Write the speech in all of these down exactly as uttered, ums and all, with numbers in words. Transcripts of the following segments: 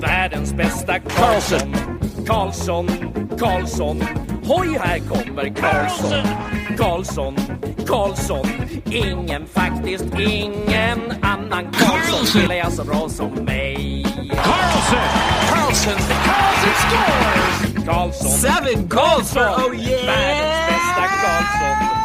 världens bästa Karlsson. Karlsson, Karlsson, hoj här kommer Karlsson. Karlsson, Karlsson, ingen faktiskt, ingen annan Karlsson spelar jag så bra som mig. Karlsson, Karlsson, Karlsson scores! Karlsson, seven goals for, oh yeah! Världens bästa Karlsson.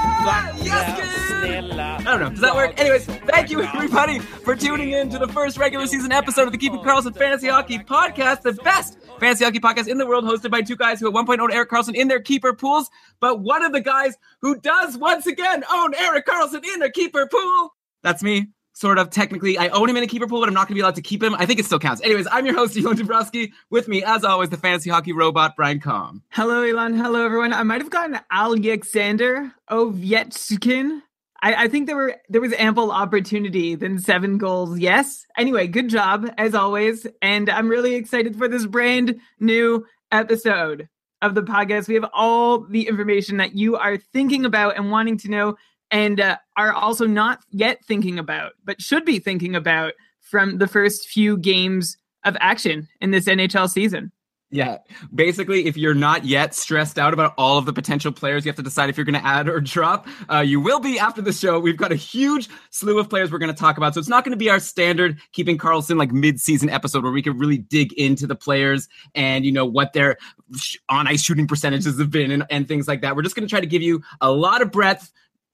Yes, I don't know. Does that work? Anyways, thank you everybody for tuning in to the first regular season episode of the Keeping Karlsson Fantasy Hockey Podcast, the best fantasy hockey podcast in the world, hosted by two guys who at one point owned Erik Karlsson in their keeper pools, but one of the guys who does once again own Erik Karlsson in a keeper pool. That's me. Sort of, technically. I own him in a keeper pool, but I'm not going to be allowed to keep him. I think it still counts. Anyways, I'm your host, Elon Dombrowski. With me, as always, the fantasy hockey robot, Brian Kalm. Hello, Elon. Hello, everyone. I might have gotten Alexander Ovechkin. I, I think there were there was ample opportunity than seven goals, yes. Anyway, good job, as always. And I'm really excited for this brand new episode of the podcast. We have all the information that you are thinking about and wanting to know, and uh, are also not yet thinking about, but should be thinking about from the first few games of action in this N H L season. Yeah, basically, if you're not yet stressed out about all of the potential players you have to decide if you're going to add or drop, uh, you will be after the show. We've got a huge slew of players we're going to talk about, so it's not going to be our standard Keeping Karlsson like mid-season episode where we can really dig into the players and, you know, what their on-ice shooting percentages have been and, and things like that. We're just going to try to give you a lot of breadth,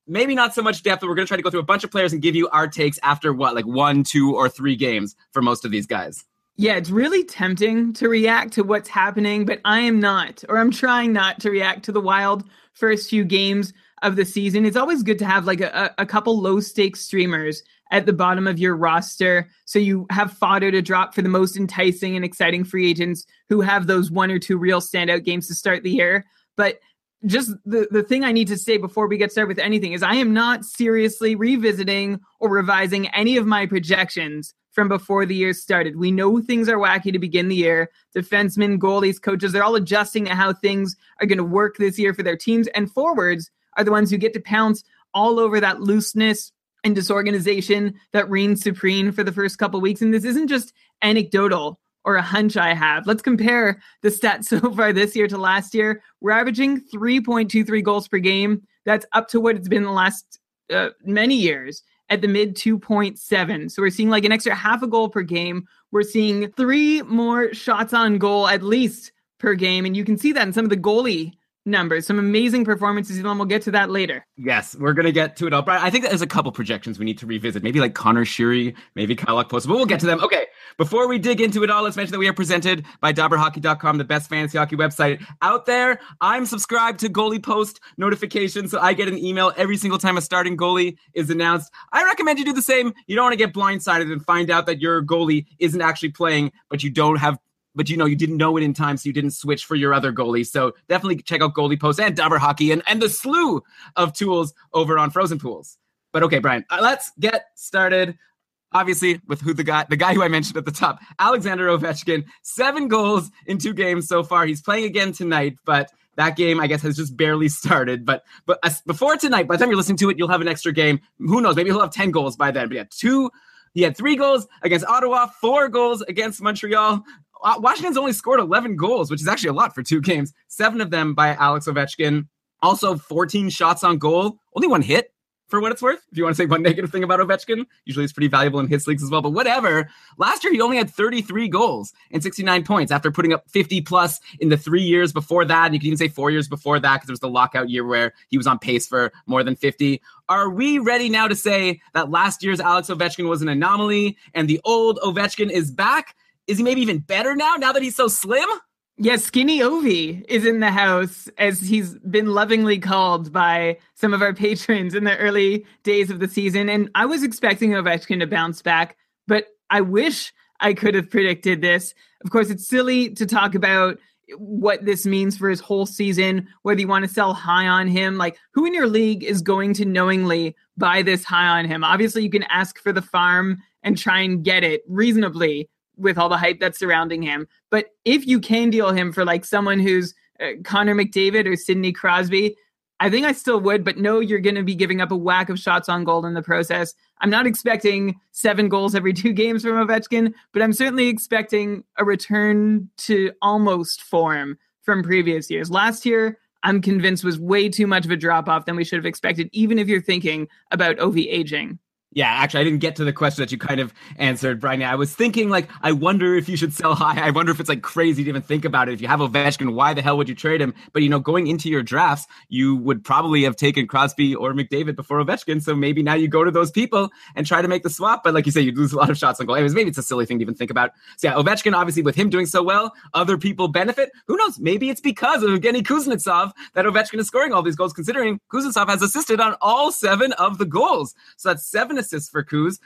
maybe not so much depth, but we're going to try to go through a bunch of players and give you our takes after what, like one, two, or three games for most of these guys. Yeah, it's really tempting to react to what's happening, but I am not, or I'm trying not to react to the wild first few games of the season. It's always good to have like a, a couple low stakes streamers at the bottom of your roster, so you have fodder to drop for the most enticing and exciting free agents who have those one or two real standout games to start the year. But just the, the thing I need to say before we get started with anything is I am not seriously revisiting or revising any of my projections from before the year started. We know things are wacky to begin the year. Defensemen, goalies, coaches, they're all adjusting to how things are going to work this year for their teams. And forwards are the ones who get to pounce all over that looseness and disorganization that reigned supreme for the first couple of weeks. And this isn't just anecdotal or a hunch I have. Let's compare the stats so far this year to last year. We're averaging three point two three goals per game. That's up to what it's been the last uh, many years at the mid two point seven. So we're seeing like an extra half a goal per game. We're seeing three more shots on goal at least per game. And you can see that in some of the goalie numbers, some amazing performances, and we'll get to that later. Yes, we're going to get to it all. But I think that there's a couple projections we need to revisit. Maybe like Conor Sheary, maybe Kyle Okposo, but we'll get to them. Okay, before we dig into it all, let's mention that we are presented by Dobber Hockey dot com, the best fantasy hockey website out there. I'm subscribed to goalie post notifications, so I get an email every single time a starting goalie is announced. I recommend you do the same. You don't want to get blindsided and find out that your goalie isn't actually playing, but you don't have But, you know, you didn't know it in time, so you didn't switch for your other goalie. So definitely check out Goalie Post and Dobber Hockey and, and the slew of tools over on Frozen Pools. But, okay, Brian, uh, let's get started, obviously, with who the guy the guy who I mentioned at the top, Alexander Ovechkin. Seven goals in two games so far. He's playing again tonight, but that game, I guess, has just barely started. But but uh, before tonight, by the time you're listening to it, you'll have an extra game. Who knows? Maybe he'll have ten goals by then. But, yeah, two, he had three goals against Ottawa, four goals against Montreal. Washington's only scored eleven goals, which is actually a lot for two games. Seven of them by Alex Ovechkin. Also fourteen shots on goal, only one hit. for what it's worth. If you want to say one negative thing about Ovechkin, usually it's pretty valuable in his leagues as well, but whatever. Last year, he only had thirty-three goals and sixty-nine points after putting up fifty plus in the three years before that. And you can even say four years before that, because it was the lockout year where he was on pace for more than fifty. Are we ready now to say that last year's Alex Ovechkin was an anomaly and the old Ovechkin is back? Is he maybe even better now, now that he's so slim? Yes, Skinny Ovi is in the house, as he's been lovingly called by some of our patrons in the early days of the season. And I was expecting Ovechkin to bounce back, but I wish I could have predicted this. Of course, it's silly to talk about what this means for his whole season, whether you want to sell high on him. Like, who in your league is going to knowingly buy this high on him? Obviously, you can ask for the farm and try and get it reasonably, with all the hype that's surrounding him. But if you can deal him for like someone who's uh, Connor McDavid or Sidney Crosby, I think I still would, but no, you're going to be giving up a whack of shots on goal in the process. I'm not expecting seven goals every two games from Ovechkin, but I'm certainly expecting a return to almost form from previous years. Last year, I'm convinced, was way too much of a drop-off than we should have expected, even if you're thinking about Ovi aging. Yeah, actually, I didn't get to the question that you kind of answered, Brian. I was thinking, like, I wonder if you should sell high. I wonder if it's, like, crazy to even think about it. If you have Ovechkin, why the hell would you trade him? But, you know, going into your drafts, you would probably have taken Crosby or McDavid before Ovechkin. So maybe now you go to those people and try to make the swap. But like you say, you'd lose a lot of shots on goal. Anyways, maybe it's a silly thing to even think about. So, yeah, Ovechkin, obviously, with him doing so well, other people benefit. Who knows? Maybe it's because of Evgeny Kuznetsov that Ovechkin is scoring all these goals, considering Kuznetsov has assisted on all seven of the goals. So that's seven assists for Kuz,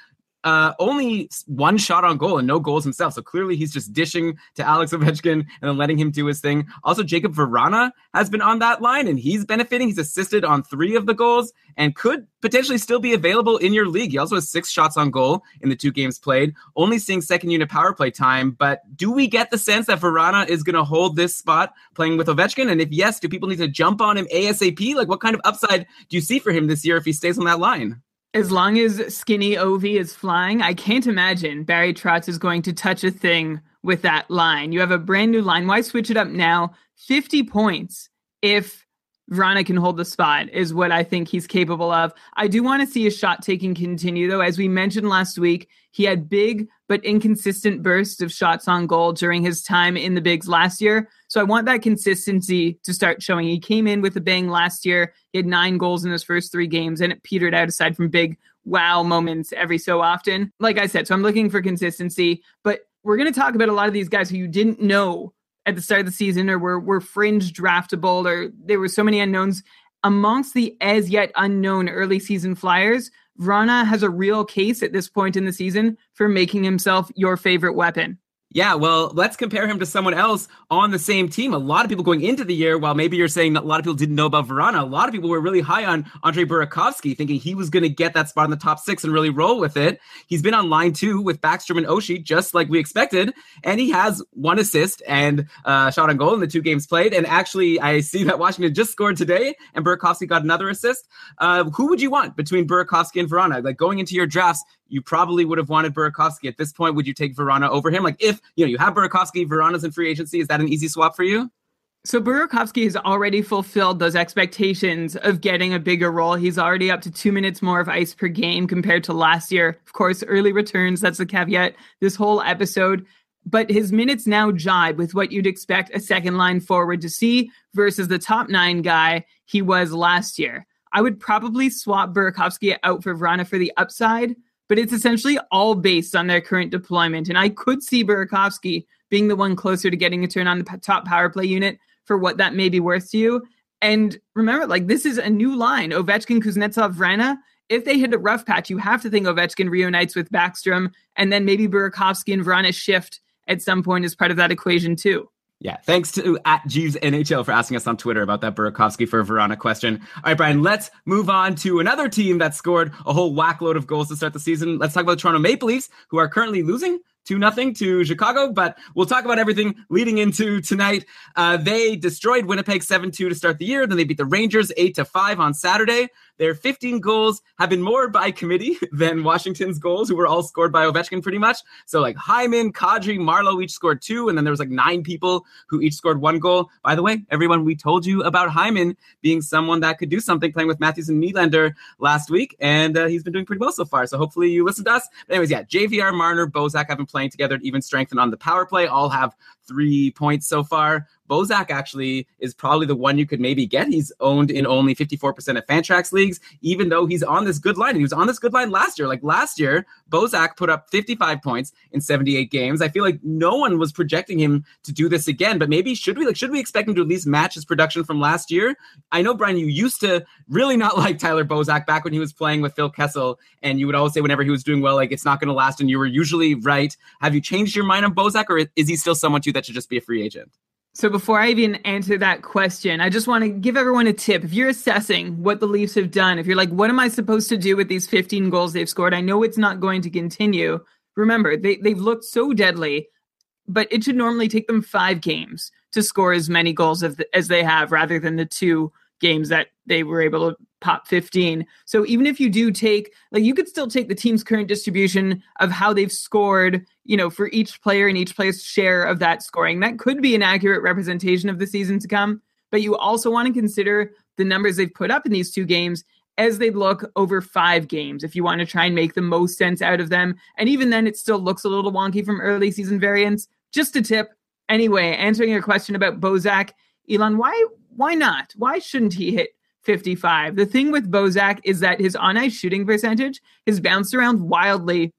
uh, only one shot on goal and no goals himself. So clearly he's just dishing to Alex Ovechkin and then letting him do his thing. Also, Jakub Vrána has been on that line and he's benefiting. He's assisted on three of the goals and could potentially still be available in your league. He also has six shots on goal in the two games played, only seeing second unit power play time. But do we get the sense that Vrána is going to hold this spot playing with Ovechkin? And if yes, do people need to jump on him ASAP? Like, what kind of upside do you see for him this year if he stays on that line? As long as Skinny Ovi is flying, I can't imagine Barry Trotz is going to touch a thing with that line. You have a brand new line. Why switch it up now? fifty points if Vrána can hold the spot is what I think he's capable of. I do want to see his shot taking continue, though. As we mentioned last week, he had big but inconsistent bursts of shots on goal during his time in the bigs last year. So I want that consistency to start showing. He came in with a bang last year. He had nine goals in his first three games, and it petered out aside from big wow moments every so often. Like I said, so I'm looking for consistency. But we're going to talk about a lot of these guys who you didn't know at the start of the season or were, were fringe draftable, or there were so many unknowns. Amongst the as yet unknown early season flyers, Vrána has a real case at this point in the season for making himself your favorite weapon. Yeah, well, let's compare him to someone else on the same team. A lot of people going into the year, while maybe you're saying a lot of people didn't know about Vrána, a lot of people were really high on Andre Burakovsky, thinking he was going to get that spot in the top six and really roll with it. He's been on line two with Backstrom and Oshie, just like we expected, and he has one assist and uh, shot on goal in the two games played. And actually, I see that Washington just scored today, and Burakovsky got another assist. Uh, who would you want between Burakovsky and Vrána? Like, going into your drafts, you probably would have wanted Burakovsky. At this point, would you take Vrána over him? Like, if you know you have Burakovsky, Verana's in free agency, is that an easy swap for you? So Burakovsky has already fulfilled those expectations of getting a bigger role. He's already up to two minutes more of ice per game compared to last year. Of course, early returns, that's the caveat this whole episode. But his minutes now jibe with what you'd expect a second line forward to see versus the top nine guy he was last year. I would probably swap Burakovsky out for Vrána for the upside, but it's essentially all based on their current deployment. And I could see Burakovsky being the one closer to getting a turn on the top power play unit for what that may be worth to you. And remember, like, this is a new line. Ovechkin, Kuznetsov, Vrána. If they hit a rough patch, you have to think Ovechkin reunites with Backstrom, and then maybe Burakovsky and Vrána shift at some point as part of that equation too. Yeah, thanks to at Jeeves N H L for asking us on Twitter about that Burakovsky for Vrána question. All right, Brian, let's move on to another team that scored a whole whack load of goals to start the season. Let's talk about the Toronto Maple Leafs, who are currently losing two nothing to Chicago, but we'll talk about everything leading into tonight. Uh, they destroyed Winnipeg seven two to start the year. Then they beat the Rangers eight to five on Saturday. Their fifteen goals have been more by committee than Washington's goals, who were all scored by Ovechkin pretty much. So like Hyman, Kadri, Marlowe each scored two, and then there was like nine people who each scored one goal. By the way, everyone, we told you about Hyman being someone that could do something playing with Matthews and Nylander last week, and uh, he's been doing pretty well so far. So hopefully you listen to us. But anyways, yeah, J V R, Marner, Bozak have been playing together at even strength, and on the power play, all have three points so far. Bozak actually is probably the one you could maybe get. He's owned in only fifty-four percent of Fantrax leagues, even though he's on this good line. And he was on this good line last year. Like last year, Bozak put up fifty-five points in seventy-eight games. I feel like no one was projecting him to do this again, but maybe should we, like, should we expect him to at least match his production from last year? I know, Brian, you used to really not like Tyler Bozak back when he was playing with Phil Kessel, and you would always say whenever he was doing well, like, it's not going to last, and you were usually right. Have you changed your mind on Bozak, or is he still someone too that should just be a free agent? So before I even answer that question, I just want to give everyone a tip. If you're assessing what the Leafs have done, if you're like, what am I supposed to do with these fifteen goals they've scored? I know it's not going to continue. Remember, they, they've looked so deadly, but it should normally take them five games to score as many goals as, as they have, rather than the two games that they were able to pop fifteen. So even if you do take, like, you could still take the team's current distribution of how they've scored, you know, for each player and each player's share of that scoring. That could be an accurate representation of the season to come, but you also want to consider the numbers they've put up in these two games as they look over five games, if you want to try and make the most sense out of them. And even then, it still looks a little wonky from early season variants. Just a tip. Anyway, answering your question about Bozak, Elon, why why not? Why shouldn't he hit fifty-five? The thing with Bozak is that his on-ice shooting percentage has bounced around wildly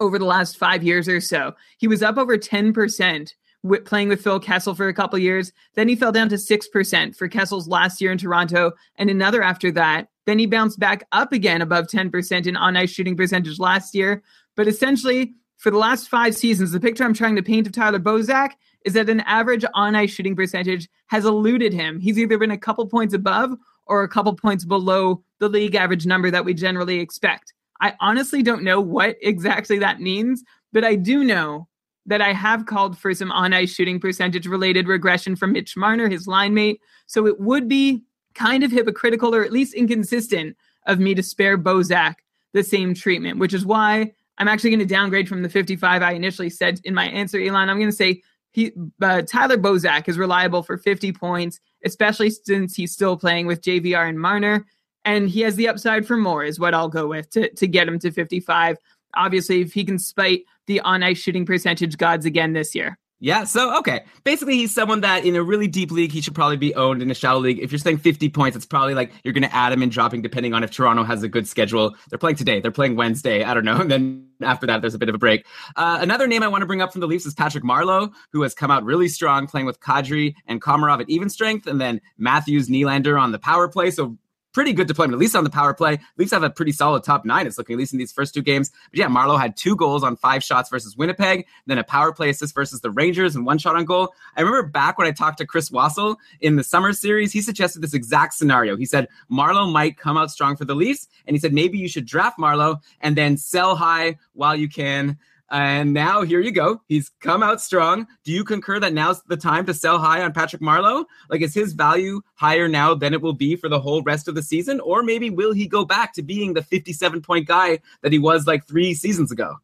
over the last five years or so. He was up over ten percent with playing with Phil Kessel for a couple years. Then he fell down to six percent for Kessel's last year in Toronto and another after that. Then he bounced back up again above ten percent in on-ice shooting percentage last year. But essentially, for the last five seasons, the picture I'm trying to paint of Tyler Bozak is that an average on-ice shooting percentage has eluded him. He's either been a couple points above or a couple points below the league average number that we generally expect. I honestly don't know what exactly that means, but I do know that I have called for some on-ice shooting percentage-related regression from Mitch Marner, his line mate, so it would be kind of hypocritical or at least inconsistent of me to spare Bozak the same treatment, which is why I'm actually going to downgrade from the fifty-five I initially said in my answer, Elon. I'm going to say He, uh, Tyler Bozak is reliable for fifty points, especially since he's still playing with J V R and Marner, and he has the upside for more is what I'll go with to, to get him to fifty-five. Obviously, if he can spite the on-ice shooting percentage gods again this year. Yeah, so, okay. Basically, he's someone that in a really deep league, he should probably be owned. In a shallow league, if you're saying fifty points, it's probably like you're going to add him in dropping depending on if Toronto has a good schedule. They're playing today. They're playing Wednesday. I don't know. And then after that, there's a bit of a break. Uh, another name I want to bring up from the Leafs is Patrick Marleau, who has come out really strong playing with Kadri and Komarov at even strength, and then Matthews, Nylander on the power play. So pretty good deployment, at least on the power play. Leafs have a pretty solid top nine, it's looking, at least in these first two games. But yeah, Marlowe had two goals on five shots versus Winnipeg, then a power play assist versus the Rangers and one shot on goal. I remember back when I talked to Chris Wassel in the summer series, he suggested this exact scenario. He said, Marlowe might come out strong for the Leafs, and he said, maybe you should draft Marlowe and then sell high while you can. And now here you go. He's come out strong. Do you concur that now's the time to sell high on Patrick Marleau? Like, is his value higher now than it will be for the whole rest of the season? Or maybe will he go back to being the fifty-seven point guy that he was like three seasons ago?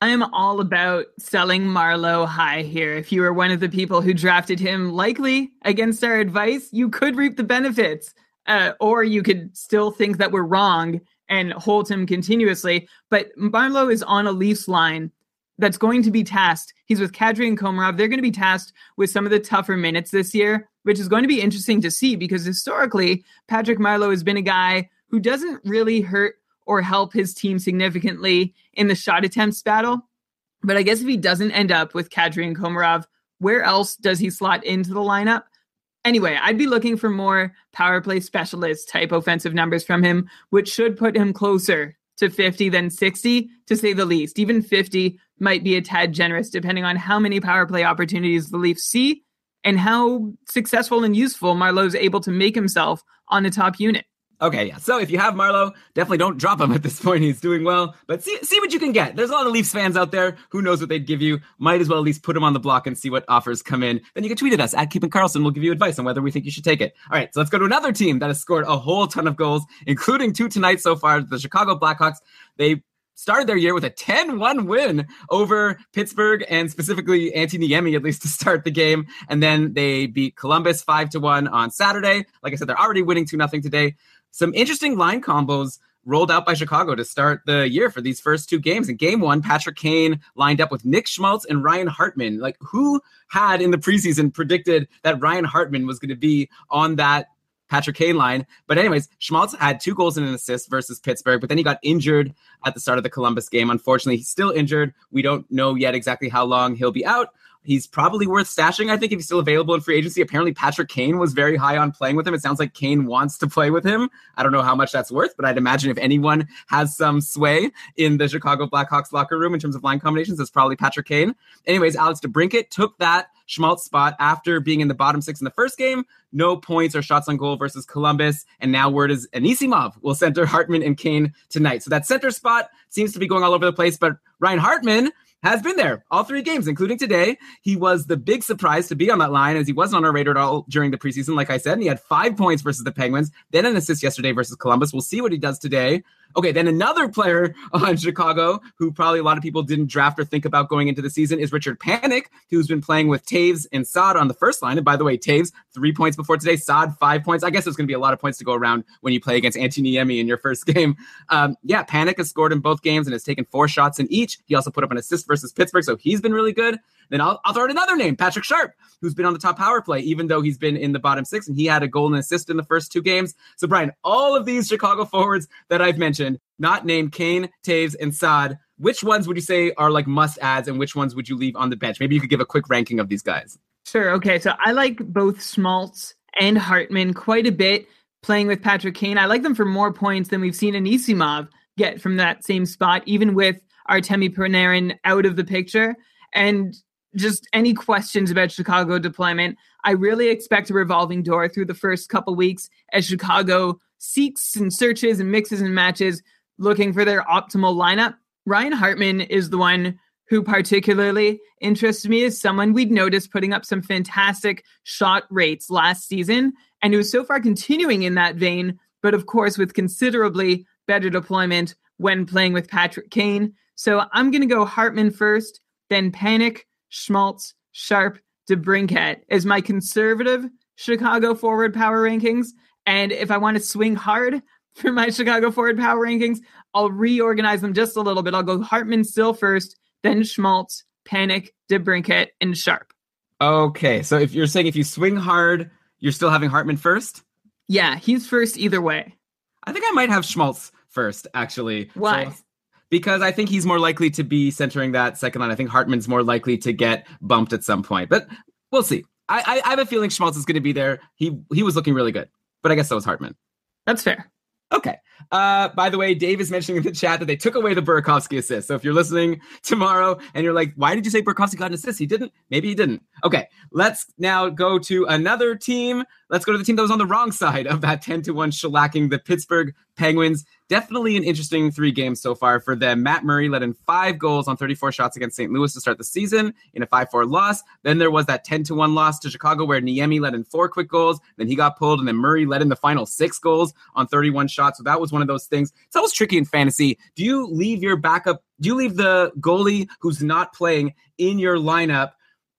I am all about selling Marleau high here. If you were one of the people who drafted him, likely against our advice, you could reap the benefits. Uh, or you could still think that we're wrong and hold him continuously. But Marlowe is on a Leafs line that's going to be tasked. He's with Kadri and Komarov. They're going to be tasked with some of the tougher minutes this year, which is going to be interesting to see because historically, Patrick Marleau has been a guy who doesn't really hurt or help his team significantly in the shot attempts battle. But I guess if he doesn't end up with Kadri and Komarov, where else does he slot into the lineup? Anyway, I'd be looking for more power play specialist type offensive numbers from him, which should put him closer to fifty than sixty, to say the least. Even fifty might be a tad generous, depending on how many power play opportunities the Leafs see and how successful and useful Marleau's able to make himself on the top unit. Okay, yeah. So if you have Marlowe, definitely don't drop him at this point. He's doing well. But see see what you can get. There's a lot of Leafs fans out there. Who knows what they'd give you? Might as well at least put him on the block and see what offers come in. Then you can tweet at us, at Keepin' Carlson. We'll give you advice on whether we think you should take it. All right, so let's go to another team that has scored a whole ton of goals, including two tonight so far, the Chicago Blackhawks. They started their year with a ten one win over Pittsburgh and specifically Antti Niemi, at least to start the game. And then they beat Columbus five to one on Saturday. Like I said, they're already winning two nothing today. Some interesting line combos rolled out by Chicago to start the year for these first two games. In game one, Patrick Kane lined up with Nick Schmaltz and Ryan Hartman. Like, who had in the preseason predicted that Ryan Hartman was going to be on that Patrick Kane line? But anyways, Schmaltz had two goals and an assist versus Pittsburgh, but then he got injured at the start of the Columbus game. Unfortunately, he's still injured. We don't know yet exactly how long he'll be out. He's probably worth stashing, I think, if he's still available in free agency. Apparently, Patrick Kane was very high on playing with him. It sounds like Kane wants to play with him. I don't know how much that's worth, but I'd imagine if anyone has some sway in the Chicago Blackhawks locker room in terms of line combinations, it's probably Patrick Kane. Anyways, Alex DeBrincat took that Schmaltz spot after being in the bottom six in the first game. No points or shots on goal versus Columbus. And now word is Anisimov will center Hartman and Kane tonight. So that center spot seems to be going all over the place, but Ryan Hartman has been there all three games, including today. He was the big surprise to be on that line, as he wasn't on our radar at all during the preseason, like I said, and he had five points versus the Penguins, then an assist yesterday versus Columbus. We'll see what he does today. Okay, then another player on Chicago who probably a lot of people didn't draft or think about going into the season is Richard Panik, who's been playing with Taves and Saad on the first line. And by the way, Taves, three points before today, Saad, five points. I guess there's going to be a lot of points to go around when you play against Antti Niemi in your first game. Um, yeah, Panik has scored in both games and has taken four shots in each. He also put up an assist versus Pittsburgh, so he's been really good. Then I'll, I'll throw out another name, Patrick Sharp, who's been on the top power play, even though he's been in the bottom six, and he had a goal and assist in the first two games. So, Brian, all of these Chicago forwards that I've mentioned, not named Kane, Taves, and Saad, which ones would you say are like must-adds, and which ones would you leave on the bench? Maybe you could give a quick ranking of these guys. Sure, okay. So I like both Schmaltz and Hartman quite a bit playing with Patrick Kane. I like them for more points than we've seen Anisimov get from that same spot, even with Artemi Panarin out of the picture. And just any questions about Chicago deployment, I really expect a revolving door through the first couple weeks as Chicago seeks and searches and mixes and matches looking for their optimal lineup. Ryan Hartman is the one who particularly interests me as someone we'd noticed putting up some fantastic shot rates last season and who's so far continuing in that vein, but of course with considerably better deployment when playing with Patrick Kane. So I'm going to go Hartman first, then Panik, Schmaltz, Sharp, DeBrincat is my conservative Chicago forward power rankings. And if I want to swing hard for my Chicago forward power rankings, I'll reorganize them just a little bit. I'll go Hartman still first, then Schmaltz, Panik, DeBrincat, and Sharp. Okay, so if you're saying if you swing hard, you're still having Hartman first? Yeah, he's first either way. I think I might have Schmaltz first, actually. Why? So- Because I think he's more likely to be centering that second line. I think Hartman's more likely to get bumped at some point. But we'll see. I, I, I have a feeling Schmaltz is going to be there. He he was looking really good. But I guess so was Hartman. That's fair. Okay. Uh, by the way, Dave is mentioning in the chat that they took away the Burakovsky assist. So if you're listening tomorrow and you're like, why did you say Burakovsky got an assist? He didn't. Maybe he didn't. Okay. Let's now go to another team. Let's go to the team that was on the wrong side of that ten to one shellacking, the Pittsburgh Penguins. Definitely an interesting three games so far for them. Matt Murray led in five goals on thirty-four shots against Saint Louis to start the season in a five four loss. Then there was that ten to one loss to Chicago where Niemi led in four quick goals. Then he got pulled, and then Murray led in the final six goals on thirty-one shots. So that was one of those things. It's always tricky in fantasy. Do you leave your backup? Do you leave the goalie who's not playing in your lineup,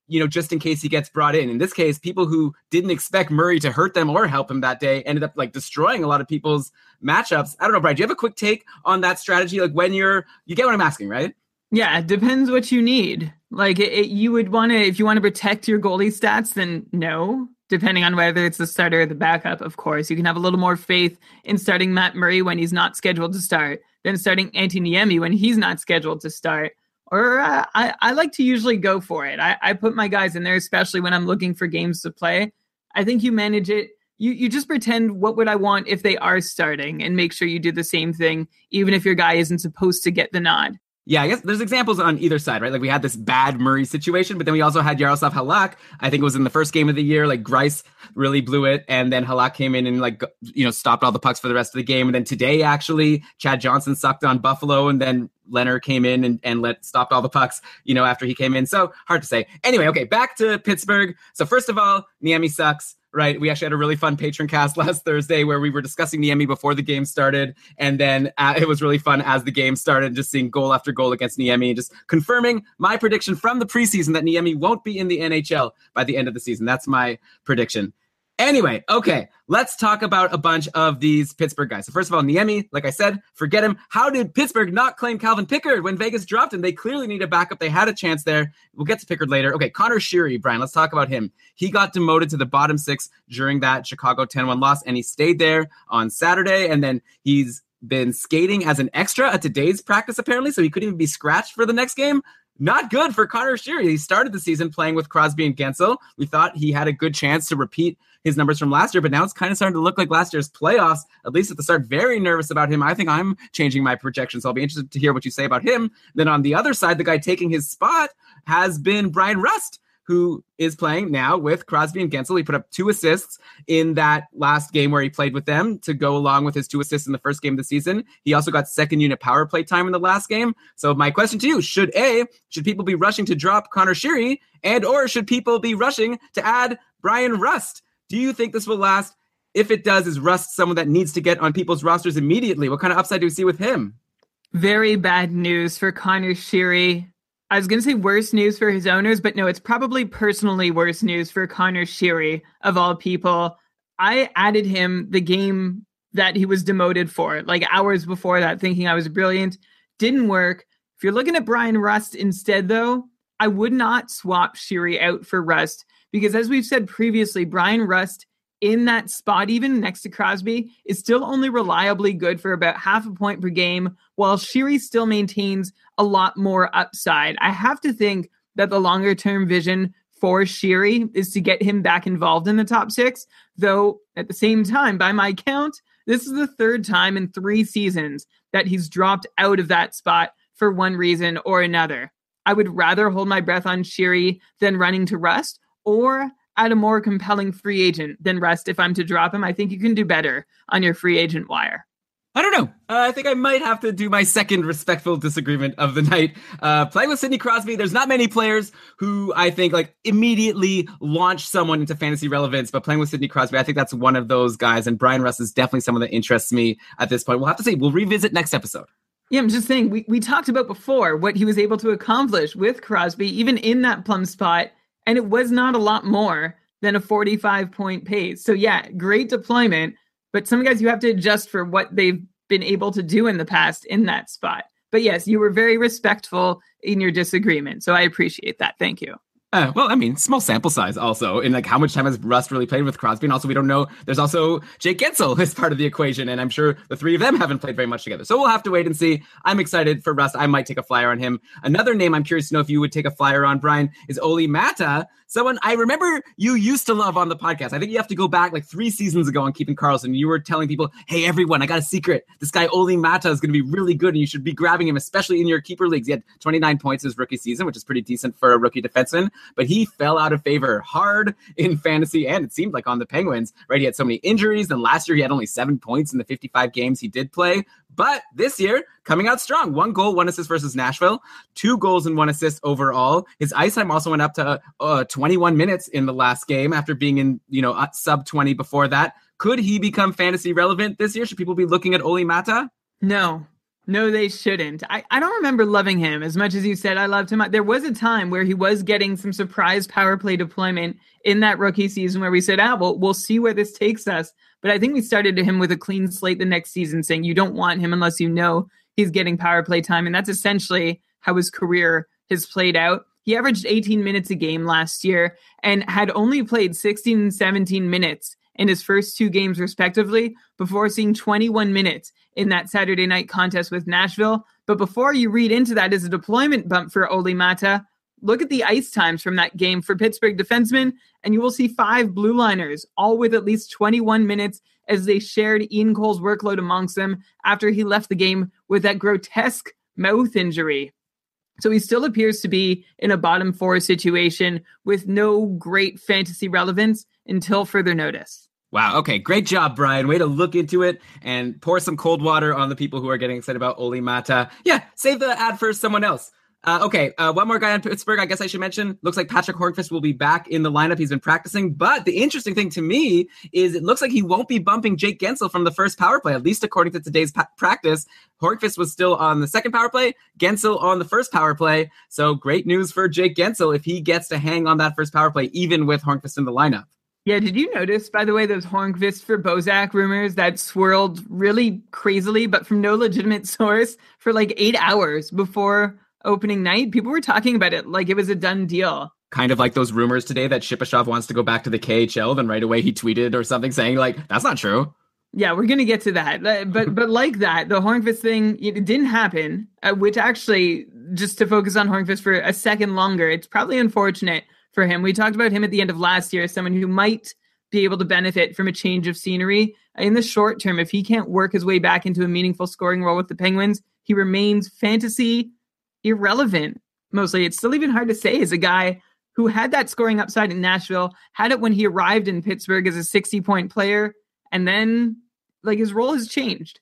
you know, just in case he gets brought in? In this case, people who didn't expect Murray to hurt them or help him that day ended up like destroying a lot of people's matchups. I don't know, Brian, do you have a quick take on that strategy? Like when you're, you get what I'm asking, right? Yeah, it depends what you need. Like it, it, you would want to, if you want to protect your goalie stats, then no, depending on whether it's the starter or the backup, of course. You can have a little more faith in starting Matt Murray when he's not scheduled to start than starting Antti Niemi when he's not scheduled to start. Or uh, I, I like to usually go for it. I, I put my guys in there, especially when I'm looking for games to play. I think you manage it. You you just pretend what would I want if they are starting and make sure you do the same thing, even if your guy isn't supposed to get the nod. Yeah, I guess there's examples on either side, right? Like we had this bad Murray situation, but then we also had Jaroslav Halak. I think it was in the first game of the year, like Greiss really blew it. And then Halak came in and like, you know, stopped all the pucks for the rest of the game. And then today, actually, Chad Johnson sucked on Buffalo. And then Leonard came in and, and let stopped all the pucks, you know, after he came in. So hard to say. Anyway, okay, back to Pittsburgh. So first of all, Niemi sucks. Right. We actually had a really fun patron cast last Thursday where we were discussing Niemi before the game started. And then uh, it was really fun as the game started, just seeing goal after goal against Niemi, just confirming my prediction from the preseason that Niemi won't be in the N H L by the end of the season. That's my prediction. Anyway, okay, let's talk about a bunch of these Pittsburgh guys. So first of all, Niemi, like I said, forget him. How did Pittsburgh not claim Calvin Pickard when Vegas dropped him? They clearly need a backup. They had a chance there. We'll get to Pickard later. Okay, Conor Sheary, Brian, let's talk about him. He got demoted to the bottom six during that Chicago ten one loss, and he stayed there on Saturday, and then he's been skating as an extra at today's practice, apparently, so he couldn't even be scratched for the next game. Not good for Conor Sheary. He started the season playing with Crosby and Guentzel. We thought he had a good chance to repeat his numbers from last year, but now it's kind of starting to look like last year's playoffs, at least at the start. Very nervous about him. I think I'm changing my projection, so I'll be interested to hear what you say about him. Then on the other side, the guy taking his spot has been Brian Rust, who is playing now with Crosby and Guentzel. He put up two assists in that last game where he played with them to go along with his two assists in the first game of the season. He also got second unit power play time in the last game. So my question to you, should A, should people be rushing to drop Conor Sheary, and or should people be rushing to add Brian Rust? Do you think this will last? If it does, is Rust someone that needs to get on people's rosters immediately? What kind of upside do we see with him? Very bad news for Conor Sheary. I was going to say worse news for his owners, but no, it's probably personally worse news for Conor Sheary, of all people. I added him the game that he was demoted for, like hours before that, thinking I was brilliant. Didn't work. If you're looking at Brian Rust instead, though, I would not swap Sheary out for Rust because, as we've said previously, Brian Rust in that spot, even next to Crosby, is still only reliably good for about half a point per game, while Sheary still maintains a lot more upside. I have to think that the longer-term vision for Sheary is to get him back involved in the top six, though at the same time, by my count, this is the third time in three seasons that he's dropped out of that spot for one reason or another. I would rather hold my breath on Sheary than running to Rust, or at a more compelling free agent than Rust if I'm to drop him. I think you can do better on your free agent wire. I don't know. Uh, I think I might have to do my second respectful disagreement of the night. Uh, playing with Sidney Crosby, there's not many players who I think like immediately launch someone into fantasy relevance, but playing with Sidney Crosby, I think that's one of those guys, and Brian Rust is definitely someone that interests me at this point. We'll have to see. We'll revisit next episode. Yeah, I'm just saying, we, we talked about before what he was able to accomplish with Crosby, even in that plum spot, and it was not a lot more than a forty-five point pace. So yeah, great deployment. But some guys you have to adjust for what they've been able to do in the past in that spot. But yes, you were very respectful in your disagreement. So I appreciate that. Thank you. Uh, well, I mean, small sample size also. And like how much time has Rust really played with Crosby? And also we don't know. There's also Jake Guentzel as part of the equation. And I'm sure the three of them haven't played very much together. So we'll have to wait and see. I'm excited for Rust. I might take a flyer on him. Another name I'm curious to know if you would take a flyer on, Brian, is Olli Määttä. Someone I remember you used to love on the podcast. I think you have to go back like three seasons ago on Keeping Karlsson. You were telling people, hey, everyone, I got a secret. This guy, Olli Määttä, is going to be really good, and you should be grabbing him, especially in your keeper leagues. He had twenty-nine points his rookie season, which is pretty decent for a rookie defenseman, but he fell out of favor hard in fantasy, and it seemed like on the Penguins, right? He had so many injuries, and last year he had only seven points in the fifty-five games he did play. But this year, coming out strong. One goal, one assist versus Nashville. Two goals and one assist overall. His ice time also went up to uh, twenty-one minutes in the last game after being in, you know, sub twenty before that. Could he become fantasy relevant this year? Should people be looking at Olli Määttä? No. No, they shouldn't. I, I don't remember loving him as much as you said I loved him. There was a time where he was getting some surprise power play deployment in that rookie season where we said, ah, well, we'll see where this takes us. But I think we started him with a clean slate the next season, saying you don't want him unless you know he's getting power play time. And that's essentially how his career has played out. He averaged eighteen minutes a game last year and had only played sixteen and seventeen minutes in his first two games, respectively, before seeing twenty-one minutes in that Saturday night contest with Nashville. But before you read into that as a deployment bump for Olli Määttä, look at the ice times from that game for Pittsburgh defensemen, and you will see five blue liners, all with at least twenty-one minutes as they shared Ian Cole's workload amongst them after he left the game with that grotesque mouth injury. So he still appears to be in a bottom four situation with no great fantasy relevance until further notice. Wow. Okay. Great job, Brian. Way to look into it and pour some cold water on the people who are getting excited about Olli Määttä. Yeah. Save the ad for someone else. Uh, okay. Uh, one more guy in Pittsburgh, I guess I should mention. Looks like Patrick Hornqvist will be back in the lineup. He's been practicing. But the interesting thing to me is it looks like he won't be bumping Jake Guentzel from the first power play, at least according to today's pa- practice. Hornqvist was still on the second power play, Guentzel on the first power play. So great news for Jake Guentzel if he gets to hang on that first power play, even with Hornqvist in the lineup. Yeah, did you notice, by the way, those Hornqvist for Bozak rumors that swirled really crazily, but from no legitimate source for like eight hours before opening night? People were talking about it like it was a done deal. Kind of like those rumors today that Shipachyov wants to go back to the K H L, then right away he tweeted or something saying like, that's not true. Yeah, we're going to get to that. But but like that, the Hornqvist thing, it didn't happen, uh, which actually, just to focus on Hornqvist for a second longer, it's probably unfortunate for him. We talked about him at the end of last year as someone who might be able to benefit from a change of scenery. In the short term, if he can't work his way back into a meaningful scoring role with the Penguins, he remains fantasy irrelevant, mostly. It's still even hard to say as a guy who had that scoring upside in Nashville, had it when he arrived in Pittsburgh as a sixty-point player, and then like his role has changed.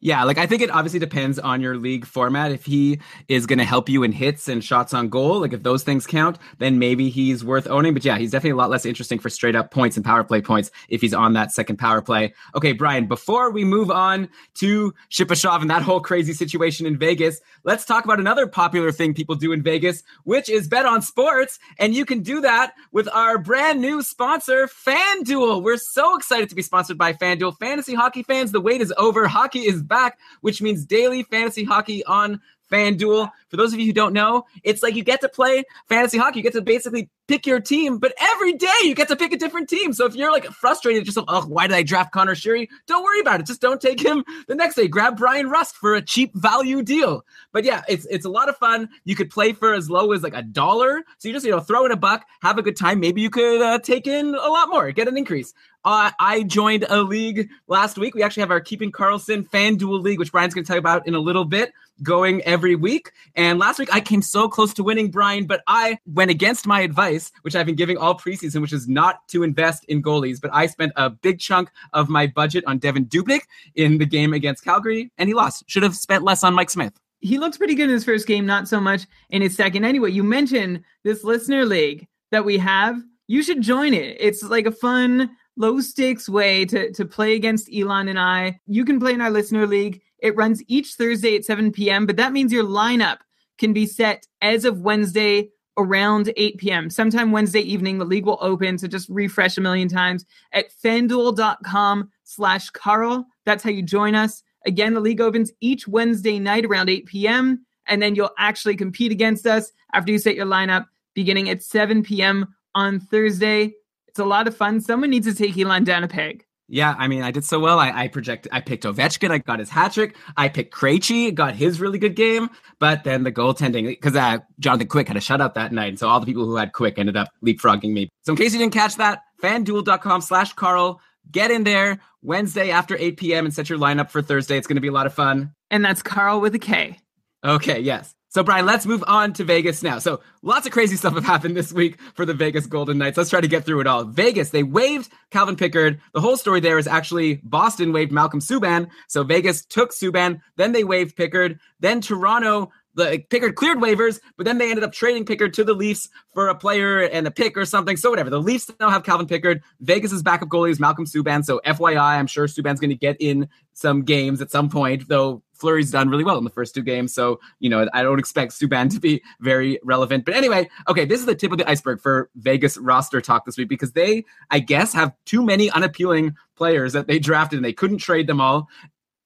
Yeah, like I think it obviously depends on your league format. If he is going to help you in hits and shots on goal, like if those things count, then maybe he's worth owning. But yeah, he's definitely a lot less interesting for straight up points and power play points if he's on that second power play. Okay, Brian, before we move on to Shipachyov and that whole crazy situation in Vegas, let's talk about another popular thing people do in Vegas, which is bet on sports. And you can do that with our brand new sponsor, FanDuel. We're so excited to be sponsored by FanDuel. Fantasy hockey fans, the wait is over. Hockey is back. Back, which means daily fantasy hockey on FanDuel. For those of you who don't know, it's like you get to play fantasy hockey. You get to basically pick your team, but every day you get to pick a different team. So if you're like frustrated, just like, oh, why did I draft Conor Sheary? Don't worry about it. Just don't take him the next day. Grab Brian Rust for a cheap value deal. But yeah, it's it's a lot of fun. You could play for as low as like a dollar. So you just, you know, throw in a buck, have a good time. Maybe you could uh, take in a lot more, get an increase. Uh, I joined a league last week. We actually have our Keeping Karlsson FanDuel League, which Brian's going to tell you about in a little bit, going every week. And last week I came so close to winning, Brian, but I went against my advice, which I've been giving all preseason, which is not to invest in goalies. But I spent a big chunk of my budget on Devin Dubnyk in the game against Calgary, and he lost. Should have spent less on Mike Smith. He looked pretty good in his first game, not so much in his second. Anyway, you mentioned this listener league that we have. You should join it. It's like a fun, low stakes way to, to play against Elon and I. You can play in our listener league. It runs each Thursday at seven p.m., but that means your lineup can be set as of Wednesday around eight p.m. Sometime Wednesday evening, the league will open, so just refresh a million times at fanduel.com slash Carl. That's how you join us. Again, the league opens each Wednesday night around eight p.m., and then you'll actually compete against us after you set your lineup beginning at seven p.m. on Thursday. It's a lot of fun. Someone needs to take Elon down a peg. Yeah, I mean, I did so well. I, I projected, I picked Ovechkin. I got his hat trick. I picked Krejci, got his really good game. But then the goaltending, because uh, Jonathan Quick had a shutout that night. And so all the people who had Quick ended up leapfrogging me. So in case you didn't catch that, fanduel.com slash Carl. Get in there Wednesday after eight p.m. and set your lineup for Thursday. It's going to be a lot of fun. And that's Carl with a K. Okay, yes. So, Brian, let's move on to Vegas now. So, lots of crazy stuff have happened this week for the Vegas Golden Knights. Let's try to get through it all. Vegas, they waived Calvin Pickard. The whole story there is actually Boston waived Malcolm Subban. So, Vegas took Subban. Then they waived Pickard. Then Toronto, the Pickard cleared waivers, but then they ended up trading Pickard to the Leafs for a player and a pick or something. So, whatever. The Leafs now have Calvin Pickard. Vegas's backup goalie is Malcolm Subban. So, F Y I, I'm sure Subban's going to get in some games at some point, though Fleury's done really well in the first two games, so, you know, I don't expect Subban to be very relevant. But anyway, okay, this is the tip of the iceberg for Vegas roster talk this week because they, I guess, have too many unappealing players that they drafted and they couldn't trade them all.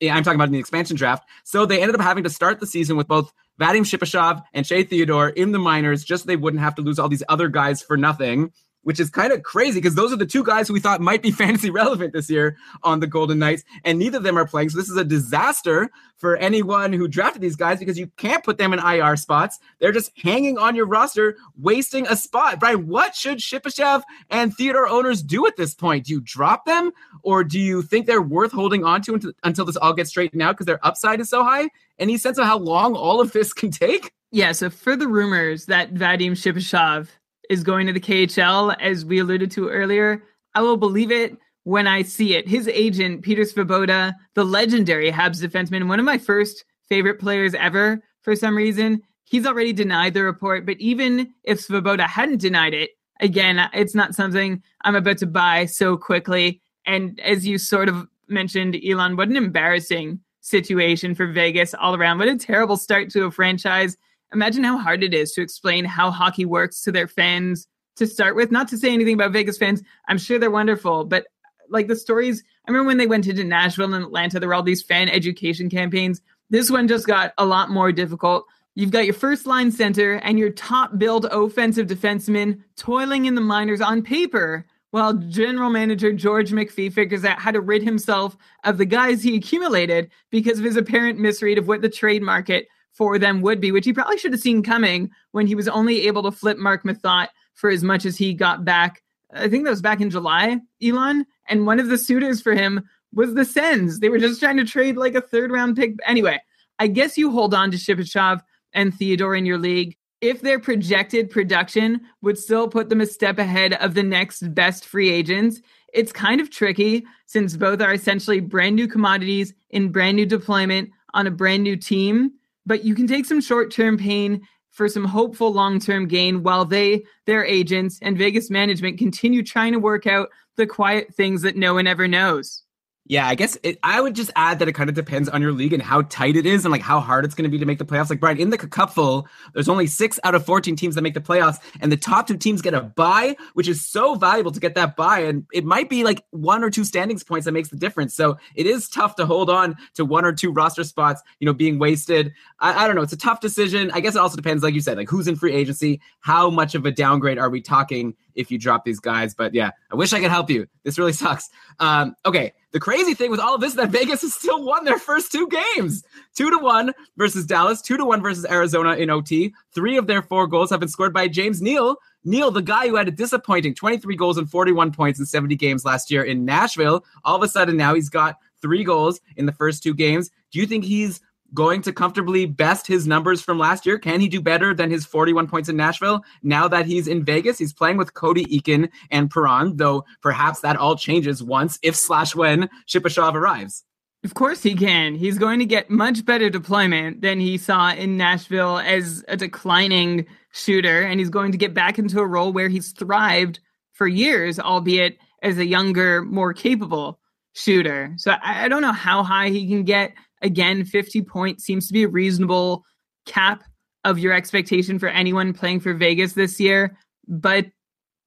I'm talking about in the expansion draft. So they ended up having to start the season with both Vadim Shipachyov and Shea Theodore in the minors just so they wouldn't have to lose all these other guys for nothing, which is kind of crazy because those are the two guys who we thought might be fantasy relevant this year on the Golden Knights, and neither of them are playing. So this is a disaster for anyone who drafted these guys because you can't put them in I R spots. They're just hanging on your roster, wasting a spot. Brian, what should Shipachyov and Theodore owners do at this point? Do you drop them, or do you think they're worth holding on to until this all gets straightened out because their upside is so high? Any sense of how long all of this can take? Yeah, so for the rumors that Vadim Shipachyov is going to the K H L, as we alluded to earlier, I will believe it when I see it. His agent, Peter Svoboda, the legendary Habs defenseman, one of my first favorite players ever for some reason, he's already denied the report. But even if Svoboda hadn't denied it, again, it's not something I'm about to buy so quickly. And as you sort of mentioned, Elon, what an embarrassing situation for Vegas all around. What a terrible start to a franchise. Imagine how hard it is to explain how hockey works to their fans to start with. Not to say anything about Vegas fans. I'm sure they're wonderful. But like the stories, I remember when they went into Nashville and Atlanta, there were all these fan education campaigns. This one just got a lot more difficult. You've got your first line center and your top billed offensive defenseman toiling in the minors on paper, while general manager George McPhee figures out how to rid himself of the guys he accumulated because of his apparent misread of what the trade market for them would be, which he probably should have seen coming when he was only able to flip Mark Methot for as much as he got back. I think that was back in July, Elon. And one of the suitors for him was the Sens. They were just trying to trade like a third round pick. Anyway, I guess you hold on to Shipachyov and Theodore in your league. If their projected production would still put them a step ahead of the next best free agents, it's kind of tricky since both are essentially brand new commodities in brand new deployment on a brand new team. But you can take some short-term pain for some hopeful long-term gain while they, their agents, and Vegas management continue trying to work out the quiet things that no one ever knows. Yeah, I guess it, I would just add that it kind of depends on your league and how tight it is and like how hard it's going to be to make the playoffs. Like, Brian, in the cupful, there's only six out of fourteen teams that make the playoffs, and the top two teams get a bye, which is so valuable to get that bye. And it might be like one or two standings points that makes the difference. So it is tough to hold on to one or two roster spots, you know, being wasted. I, I don't know. It's a tough decision. I guess it also depends, like you said, like who's in free agency, how much of a downgrade are we talking if you drop these guys. But yeah, I wish I could help you. This really sucks. Um, okay. The crazy thing with all of this is that Vegas has still won their first two games. Two to one versus Dallas, two to one versus Arizona in O T. Three of their four goals have been scored by James Neal. Neal, the guy who had a disappointing twenty-three goals and forty-one points in seventy games last year in Nashville. All of a sudden now he's got three goals in the first two games. Do you think he's going to comfortably best his numbers from last year? Can he do better than his forty-one points in Nashville? Now that he's in Vegas, he's playing with Cody Eakin and Perron, though perhaps that all changes once, if slash when, Shipachyov arrives. Of course he can. He's going to get much better deployment than he saw in Nashville as a declining shooter, and he's going to get back into a role where he's thrived for years, albeit as a younger, more capable shooter. So I, I don't know how high he can get. Again, fifty points seems to be a reasonable cap of your expectation for anyone playing for Vegas this year. But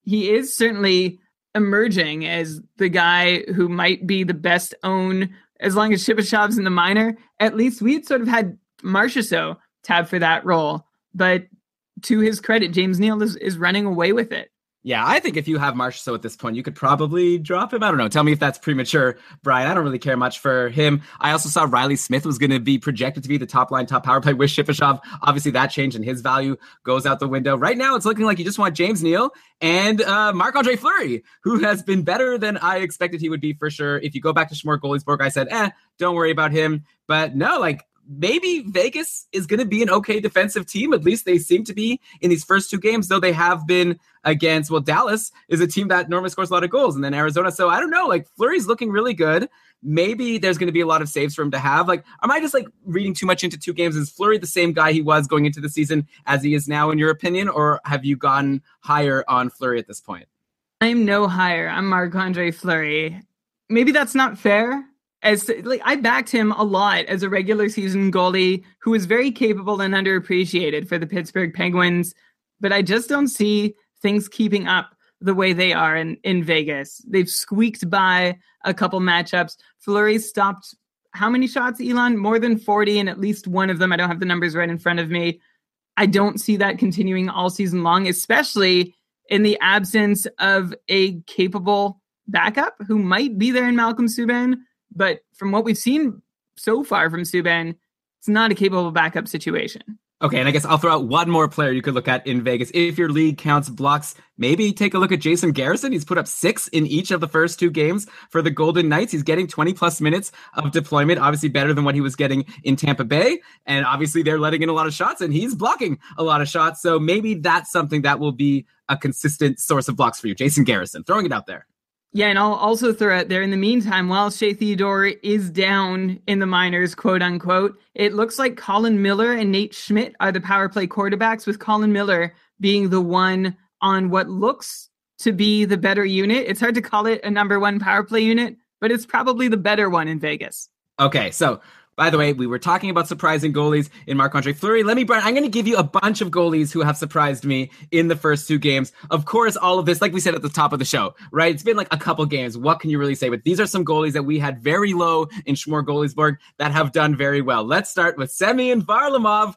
he is certainly emerging as the guy who might be the best own, as long as Shipachyov's in the minor. At least we had sort of had Marchessault tab for that role. But to his credit, James Neal is, is running away with it. Yeah, I think if you have Marchessault at this point, you could probably drop him. I don't know. Tell me if that's premature, Brian. I don't really care much for him. I also saw Riley Smith was going to be projected to be the top line, top power play with Shipachyov. Obviously, that change in his value goes out the window. Right now, it's looking like you just want James Neal and uh, Marc-Andre Fleury, who has been better than I expected he would be for sure. If you go back to Shmore Goaliesborg, I said, eh, don't worry about him. But no, like, maybe Vegas is going to be an okay defensive team. At least they seem to be in these first two games, though they have been against, well, Dallas is a team that normally scores a lot of goals, and then Arizona. So I don't know, like Fleury's looking really good. Maybe there's going to be a lot of saves for him to have. Like, am I just like reading too much into two games? Is Fleury the same guy he was going into the season as he is now, in your opinion, or have you gotten higher on Fleury at this point? I'm no higher. I'm Marc-Andre Fleury. Maybe that's not fair. As like I backed him a lot as a regular season goalie who is very capable and underappreciated for the Pittsburgh Penguins, but I just don't see things keeping up the way they are in, in Vegas. They've squeaked by a couple matchups. Fleury stopped how many shots, Elon? More than forty, and at least one of them. I don't have the numbers right in front of me. I don't see that continuing all season long, especially in the absence of a capable backup who might be there in Malcolm Subban. But from what we've seen so far from Subban, it's not a capable backup situation. Okay, and I guess I'll throw out one more player you could look at in Vegas. If your league counts blocks, maybe take a look at Jason Garrison. He's put up six in each of the first two games for the Golden Knights. He's getting twenty-plus minutes of deployment, obviously better than what he was getting in Tampa Bay. And obviously they're letting in a lot of shots, and he's blocking a lot of shots. So maybe that's something that will be a consistent source of blocks for you. Jason Garrison, throwing it out there. Yeah, and I'll also throw out there in the meantime, while Shea Theodore is down in the minors, quote unquote, it looks like Colin Miller and Nate Schmidt are the power play quarterbacks, with Colin Miller being the one on what looks to be the better unit. It's hard to call it a number one power play unit, but it's probably the better one in Vegas. Okay, so by the way, we were talking about surprising goalies in Marc-Andre Fleury. Let me, Brian, I'm going to give you a bunch of goalies who have surprised me in the first two games. Of course, all of this, like we said at the top of the show, right? It's been like a couple games. What can you really say? But these are some goalies that we had very low in Schmore Goaliesborg that have done very well. Let's start with Semyon Varlamov.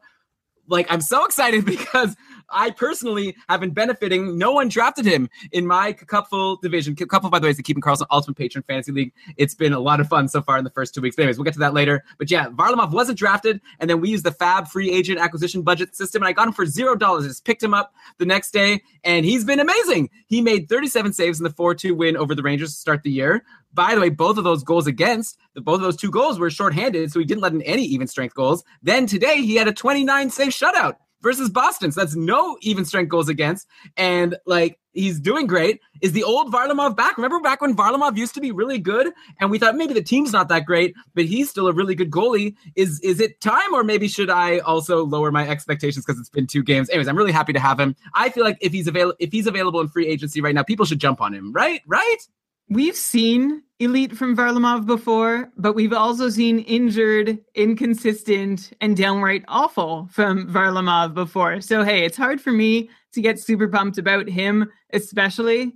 Like, I'm so excited because I personally have been benefiting. No one drafted him in my Cupful division. Cupful, by the way, is the Keeping Carlson Ultimate Patron Fantasy League. It's been a lot of fun so far in the first two weeks. But anyways, we'll get to that later. But yeah, Varlamov wasn't drafted, and then we used the Fab free agent acquisition budget system, and I got him for zero dollars. I just picked him up the next day, and he's been amazing. He made thirty-seven saves in the four two win over the Rangers to start the year. By the way, both of those goals against, both of those two goals were shorthanded, so he didn't let in any even strength goals. Then today, he had a twenty-nine save shutout versus Boston, so that's no even strength goals against, and like he's doing great. Is the old Varlamov back? Remember back when Varlamov used to be really good, and we thought maybe the team's not that great, but he's still a really good goalie. Is is it time, or maybe should I also lower my expectations because it's been two games? Anyways, I'm really happy to have him. I feel like if he's available, if he's available in free agency right now, people should jump on him. Right, right. We've seen elite from Varlamov before, but we've also seen injured, inconsistent, and downright awful from Varlamov before. So, hey, it's hard for me to get super pumped about him, especially.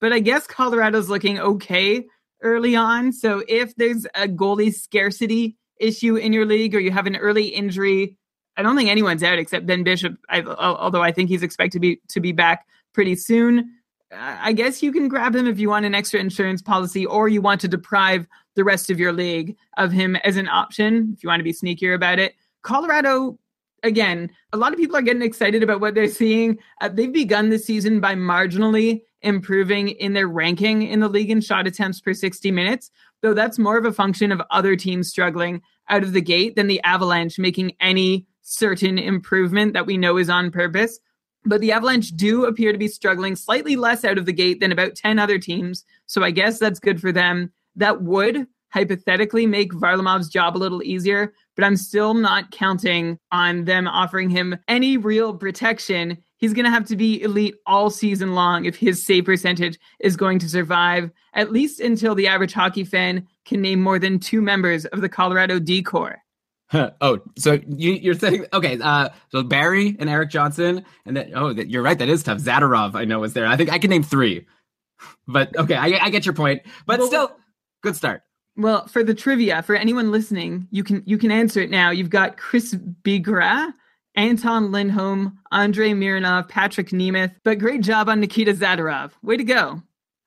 But I guess Colorado's looking okay early on. So if there's a goalie scarcity issue in your league or you have an early injury, I don't think anyone's out except Ben Bishop, I, although I think he's expected to be, to be back pretty soon. I guess you can grab him if you want an extra insurance policy or you want to deprive the rest of your league of him as an option, if you want to be sneakier about it. Colorado, again, a lot of people are getting excited about what they're seeing. Uh, they've begun the season by marginally improving in their ranking in the league in shot attempts per sixty minutes, though that's more of a function of other teams struggling out of the gate than the Avalanche making any certain improvement that we know is on purpose. But the Avalanche do appear to be struggling slightly less out of the gate than about ten other teams. So I guess that's good for them. That would hypothetically make Varlamov's job a little easier, but I'm still not counting on them offering him any real protection. He's going to have to be elite all season long if his save percentage is going to survive, at least until the average hockey fan can name more than two members of the Colorado D-Corps. Huh. Oh, so you, you're saying, okay, uh, so Barry and Eric Johnson, and then, oh, that, you're right, that is tough. Zadarov, I know, is there. I think I can name three, but okay, I, I get your point, but well, still, good start. Well, for the trivia, for anyone listening, you can you can answer it now. You've got Chris Bigra, Anton Lindholm, Andrei Mironov, Patrick Nemeth, but great job on Nikita Zadarov. Way to go.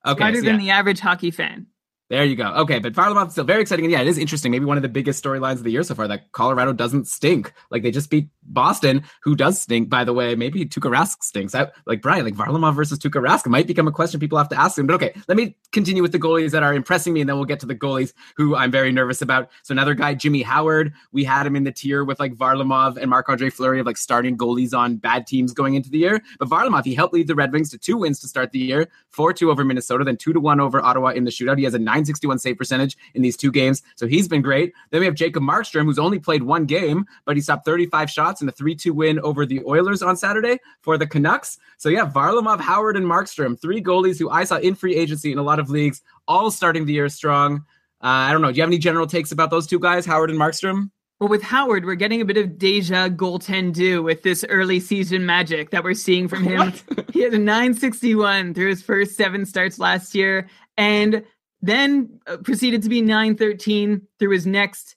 Okay, Better so, yeah. than the average hockey fan. There you go. Okay, but Varlamov still very exciting. And yeah, it is interesting. Maybe one of the biggest storylines of the year so far that Colorado doesn't stink. Like, they just beat Boston, who does stink, by the way. Maybe Tuukka Rask stinks. I, like, Brian, like, Varlamov versus Tuukka Rask might become a question people have to ask him. But okay, let me continue with the goalies that are impressing me, and then we'll get to the goalies who I'm very nervous about. So another guy, Jimmy Howard. We had him in the tier with, like, Varlamov and Marc-Andre Fleury of, like, starting goalies on bad teams going into the year. But Varlamov, he helped lead the Red Wings to two wins to start the year, four two over Minnesota, then two to one over Ottawa in the shootout. He has a nine sixty-one save percentage in these two games, so he's been great. Then we have Jacob Markstrom, who's only played one game, but he stopped thirty-five shots in a three two win over the Oilers on Saturday for the Canucks. So yeah, Varlamov, Howard, and Markstrom, three goalies who I saw in free agency in a lot of leagues, all starting the year strong. Uh, I don't know. Do you have any general takes about those two guys, Howard and Markstrom? Well, with Howard, we're getting a bit of deja goaltend-do with this early season magic that we're seeing from him. He had a nine sixty-one through his first seven starts last year, and then proceeded to be nine thirteen through his next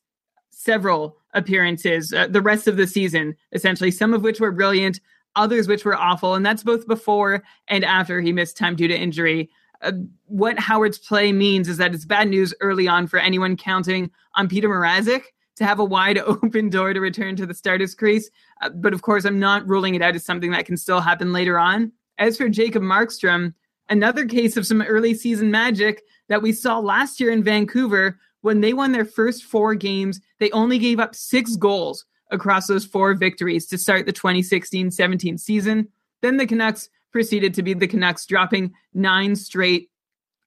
several appearances, uh, the rest of the season, essentially, some of which were brilliant, others which were awful, and that's both before and after he missed time due to injury. Uh, what Howard's play means is that it's bad news early on for anyone counting on Peter Mrazek to have a wide open door to return to the starter's crease. Uh, but of course, I'm not ruling it out as something that can still happen later on. As for Jacob Markstrom, another case of some early season magic that we saw last year in Vancouver when they won their first four games. They only gave up six goals across those four victories to start the twenty sixteen seventeen season. Then the Canucks proceeded to be the Canucks, dropping nine straight,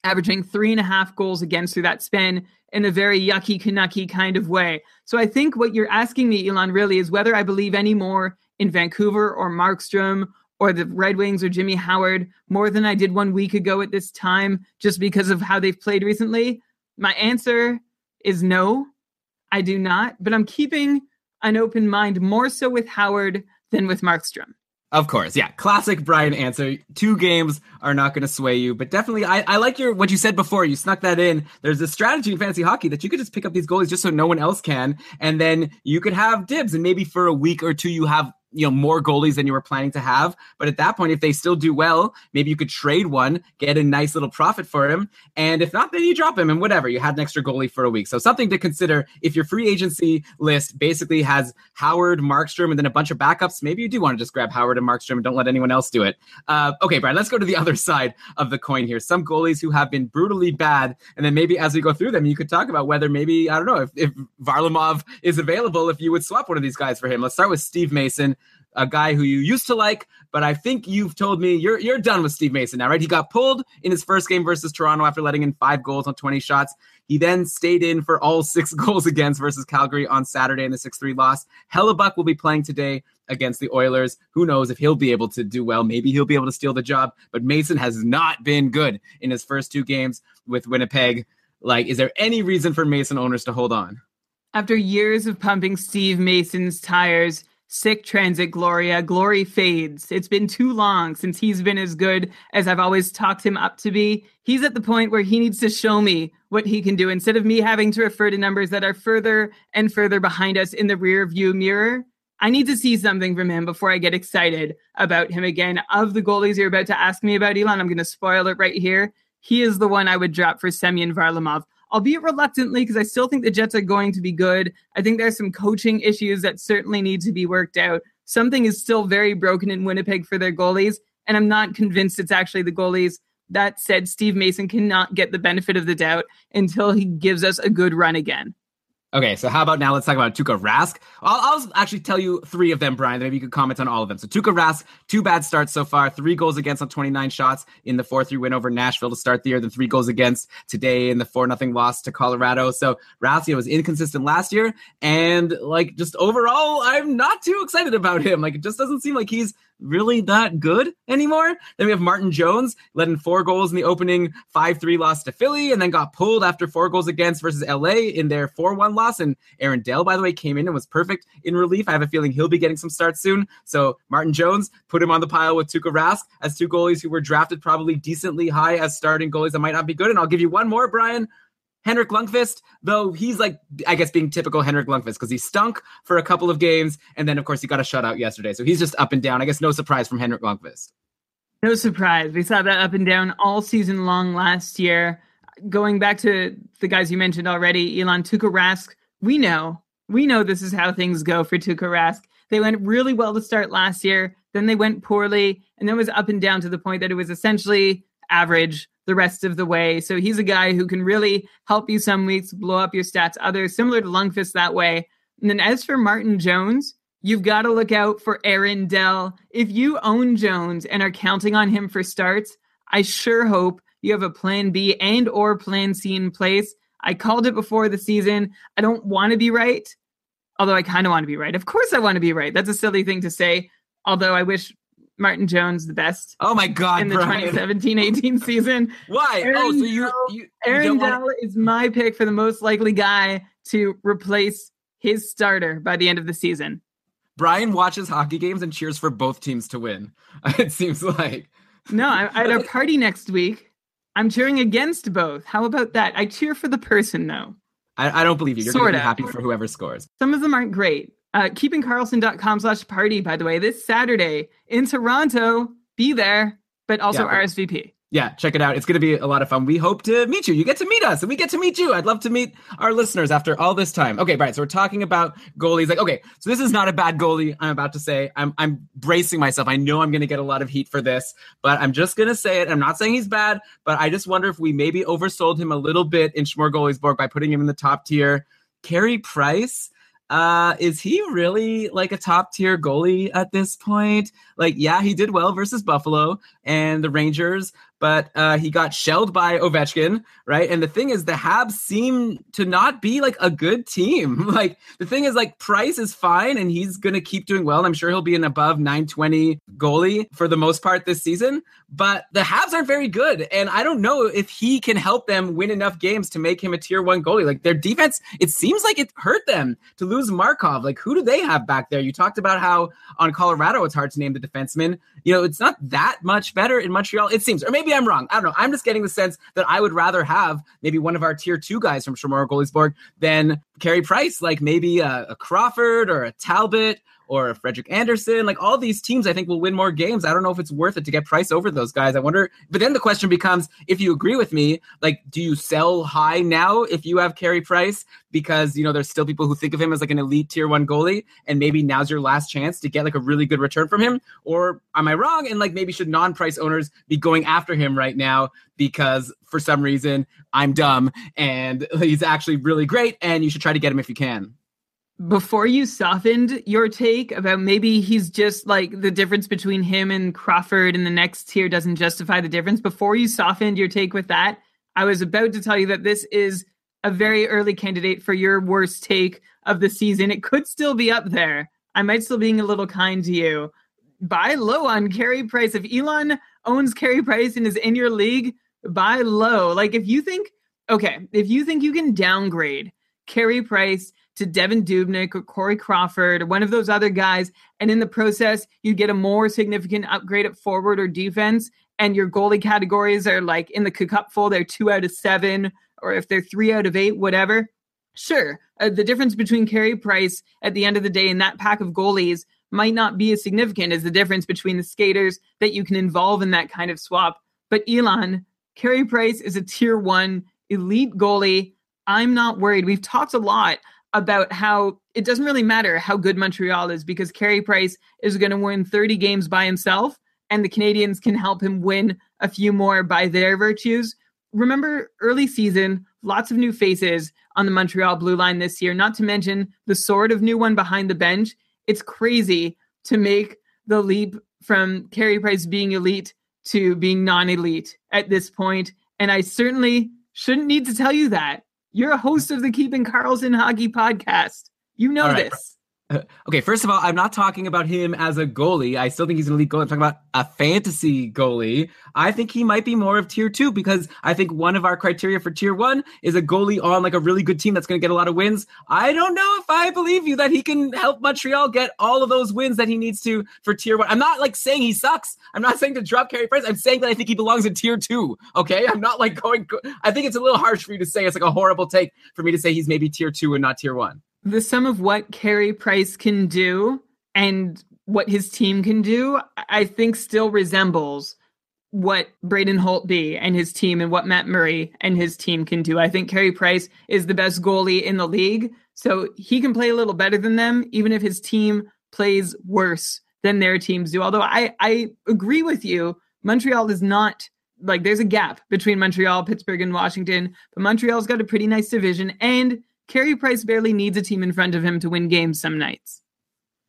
averaging three and a half goals against through that span in a very yucky Canucky kind of way. So I think what you're asking me, Elon, really is whether I believe any more in Vancouver or Markstrom or the Red Wings or Jimmy Howard more than I did one week ago at this time, just because of how they've played recently. My answer is no, I do not, but I'm keeping an open mind more so with Howard than with Markstrom. Of course, yeah. Classic Brian answer. Two games are not going to sway you, but definitely I, I like your what you said before. You snuck that in. There's this strategy in fantasy hockey that you could just pick up these goalies just so no one else can, and then you could have dibs, and maybe for a week or two you have you know, more goalies than you were planning to have. But at that point, if they still do well, maybe you could trade one, get a nice little profit for him. And if not, then you drop him and whatever. You had an extra goalie for a week. So something to consider if your free agency list basically has Howard, Markstrom, and then a bunch of backups. Maybe you do want to just grab Howard and Markstrom and don't let anyone else do it. Uh, okay, Brian, let's go to the other side of the coin here. Some goalies who have been brutally bad. And then maybe as we go through them, you could talk about whether maybe, I don't know, if, if Varlamov is available, if you would swap one of these guys for him. Let's start with Steve Mason. A guy who you used to like, but I think you've told me you're you're done with Steve Mason now, right? He got pulled in his first game versus Toronto after letting in five goals on twenty shots. He then stayed in for all six goals against versus Calgary on Saturday in the six three loss. Hellebuck will be playing today against the Oilers. Who knows if he'll be able to do well. Maybe he'll be able to steal the job, but Mason has not been good in his first two games with Winnipeg. Like, is there any reason for Mason owners to hold on? After years of pumping Steve Mason's tires, sic transit gloria, glory fades. It's been too long since he's been as good as I've always talked him up to be. He's at the point where he needs to show me what he can do instead of me having to refer to numbers that are further and further behind us in the rear view mirror. I need to see something from him before I get excited about him again. Of the goalies you're about to ask me about, Elon, I'm going to spoil it right here. He is the one I would drop for Semyon Varlamov. Albeit reluctantly, because I still think the Jets are going to be good. I think there's some coaching issues that certainly need to be worked out. Something is still very broken in Winnipeg for their goalies, and I'm not convinced it's actually the goalies. That said, Steve Mason cannot get the benefit of the doubt until he gives us a good run again. Okay, so how about now let's talk about Tuukka Rask. I'll, I'll actually tell you three of them, Brian. Maybe you could comment on all of them. So Tuukka Rask, two bad starts so far. Three goals against on twenty-nine shots in the four three win over Nashville to start the year. Then three goals against today in the four nothing loss to Colorado. So Rask, you know, was inconsistent last year. And, like, just overall, I'm not too excited about him. Like, it just doesn't seem like he's really that good anymore. Then we have Martin Jones, led in four goals in the opening five three loss to Philly, and then got pulled after four goals against versus L A in their four one loss. And Aaron Dell, by the way, came in and was perfect in relief. I have a feeling he'll be getting some starts soon. So Martin Jones, put him on the pile with Tuukka Rask as two goalies who were drafted probably decently high as starting goalies that might not be good. And I'll give you one more, Brian. Henrik Lundqvist, though he's like, I guess, being typical Henrik Lundqvist because he stunk for a couple of games. And then, of course, he got a shutout yesterday. So he's just up and down. I guess no surprise from Henrik Lundqvist. No surprise. We saw that up and down all season long last year. Going back to the guys you mentioned already, Elon, Tuukka Rask, we know. We know this is how things go for Tuukka Rask. They went really well to start last year. Then they went poorly. And then was up and down to the point that it was essentially average the rest of the way. So he's a guy who can really help you some weeks, blow up your stats others, similar to Lundqvist that way. And then as for Martin Jones, you've got to look out for Aaron Dell. If you own Jones and are counting on him for starts, I sure hope you have a plan B and or plan C in place. I called it before the season. I don't want to be right, although I kind of want to be right. Of course I want to be right. That's a silly thing to say, although I wish Martin Jones the best. Oh my God! In the twenty seventeen eighteen season. Why? Aaron oh, so you, you Aaron Dell wanna... is my pick for the most likely guy to replace his starter by the end of the season. Brian watches hockey games and cheers for both teams to win. It seems like. No, I, at our party next week, I'm cheering against both. How about that? I cheer for the person, though. I, I don't believe you. You're sort gonna be of. happy for whoever scores. Some of them aren't great. Uh, keeping carlson dot com slash party, by the way, this Saturday in Toronto. Be there, but also yeah, R S V P. Yeah, check it out. It's going to be a lot of fun. We hope to meet you. You get to meet us and we get to meet you. I'd love to meet our listeners after all this time. Okay, right. So we're talking about goalies. Like, okay, so this is not a bad goalie I'm about to say. I'm I'm bracing myself. I know I'm going to get a lot of heat for this, but I'm just going to say it. I'm not saying he's bad, but I just wonder if we maybe oversold him a little bit in Schmore Goaliesborg by putting him in the top tier. Carey Price. Uh, is he really like a top tier goalie at this point? Like, yeah, he did well versus Buffalo and the Rangers, but uh, he got shelled by Ovechkin, right? And the thing is, the Habs seem to not be like a good team. Like, the thing is, like, Price is fine and he's going to keep doing well. And I'm sure he'll be an above nine twenty goalie for the most part this season, but the Habs aren't very good. And I don't know if he can help them win enough games to make him a tier one goalie. Like, their defense, it seems like it hurt them to lose Markov. Like, who do they have back there? You talked about how on Colorado it's hard to name the defenseman. You know, it's not that much better in Montreal, it seems. Or maybe I'm wrong. I don't know. I'm just getting the sense that I would rather have maybe one of our tier two guys from Schmore Goaliesborg than Carey Price, like maybe a, a Crawford or a Talbot or a Frederick Anderson. Like, all these teams I think will win more games. I don't know if it's worth it to get Price over those guys. I wonder. But then the question becomes, if you agree with me, like, do you sell high now if you have Carey Price? Because, you know, there's still people who think of him as like an elite tier one goalie, and maybe now's your last chance to get like a really good return from him. Or am I wrong? And like, maybe should non-Price owners be going after him right now because for some reason I'm dumb and he's actually really great and you should try to get him if you can? Before you softened your take about maybe he's just like the difference between him and Crawford and the next tier doesn't justify the difference. Before you softened your take with that, I was about to tell you that this is a very early candidate for your worst take of the season. It could still be up there. I might still be being a little kind to you. Buy low on Carey Price. If Elon owns Carey Price and is in your league, buy low. Like, if you think, okay, if you think you can downgrade Carey Price to Devin Dubnyk or Corey Crawford or one of those other guys, and in the process, you get a more significant upgrade at forward or defense, and your goalie categories are like in the cupful, they're two out of seven, or if they're three out of eight, whatever. Sure, uh, the difference between Carey Price at the end of the day and that pack of goalies might not be as significant as the difference between the skaters that you can involve in that kind of swap. But Elon, Carey Price is a tier one elite goalie. I'm not worried. We've talked a lot about how it doesn't really matter how good Montreal is because Carey Price is going to win thirty games by himself and the Canadians can help him win a few more by their virtues. Remember, early season, lots of new faces on the Montreal blue line this year, not to mention the sort of new one behind the bench. It's crazy to make the leap from Carey Price being elite to being non-elite at this point, and I certainly shouldn't need to tell you that. You're a host of the Keeping Carlson Hockey podcast. You know right. this. Okay, first of all, I'm not talking about him as a goalie. I still think he's an elite goalie. I'm talking about a fantasy goalie. I think he might be more of tier two because I think one of our criteria for tier one is a goalie on like a really good team that's going to get a lot of wins. I don't know if I believe you that he can help Montreal get all of those wins that he needs to for tier one. I'm not like saying he sucks. I'm not saying to drop Carey Price. I'm saying that I think he belongs in tier two. Okay, I'm not like going. I think it's a little harsh for you to say. It's like a horrible take for me to say he's maybe tier two and not tier one. The sum of what Carey Price can do and what his team can do, I think still resembles what Braden Holtby and his team and what Matt Murray and his team can do. I think Carey Price is the best goalie in the league, so he can play a little better than them, even if his team plays worse than their teams do. Although I, I agree with you, Montreal is not, like, there's a gap between Montreal, Pittsburgh, and Washington, but Montreal's got a pretty nice division, and Carey Price barely needs a team in front of him to win games some nights.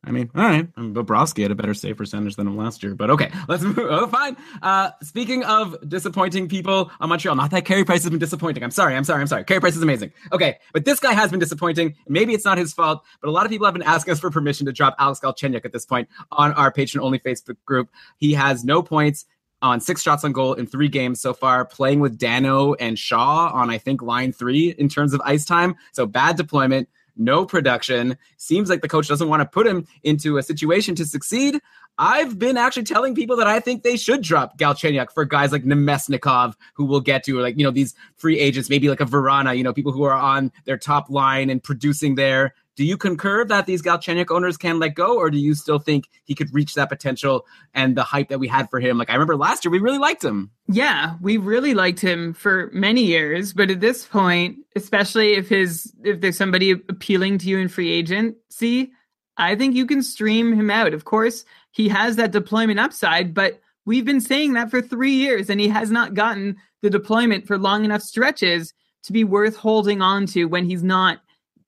I mean, all right. I mean, Bobrovsky had a better save percentage than him last year, but okay, let's move. Oh, fine. Uh, speaking of disappointing people on Montreal, not that Carey Price has been disappointing. I'm sorry. I'm sorry. I'm sorry. Carey Price is amazing. Okay. But this guy has been disappointing. Maybe it's not his fault, but a lot of people have been asking us for permission to drop Alex Galchenyuk at this point on our patron-only Facebook group. He has no points on six shots on goal in three games so far, playing with Dano and Shaw on, I think, line three in terms of ice time. So bad deployment, no production. Seems like the coach doesn't want to put him into a situation to succeed. I've been actually telling people that I think they should drop Galchenyuk for guys like Nemesnikov, who we'll get to, or like, you know, these free agents, maybe like a Verana, you know, people who are on their top line and producing there. Do you concur that these Galchenyuk owners can let go, or do you still think he could reach that potential and the hype that we had for him? Like, I remember last year, we really liked him. Yeah, we really liked him for many years. But at this point, especially if his if there's somebody appealing to you in free agency, I think you can stream him out. Of course, he has that deployment upside, but we've been saying that for three years, and he has not gotten the deployment for long enough stretches to be worth holding on to when he's not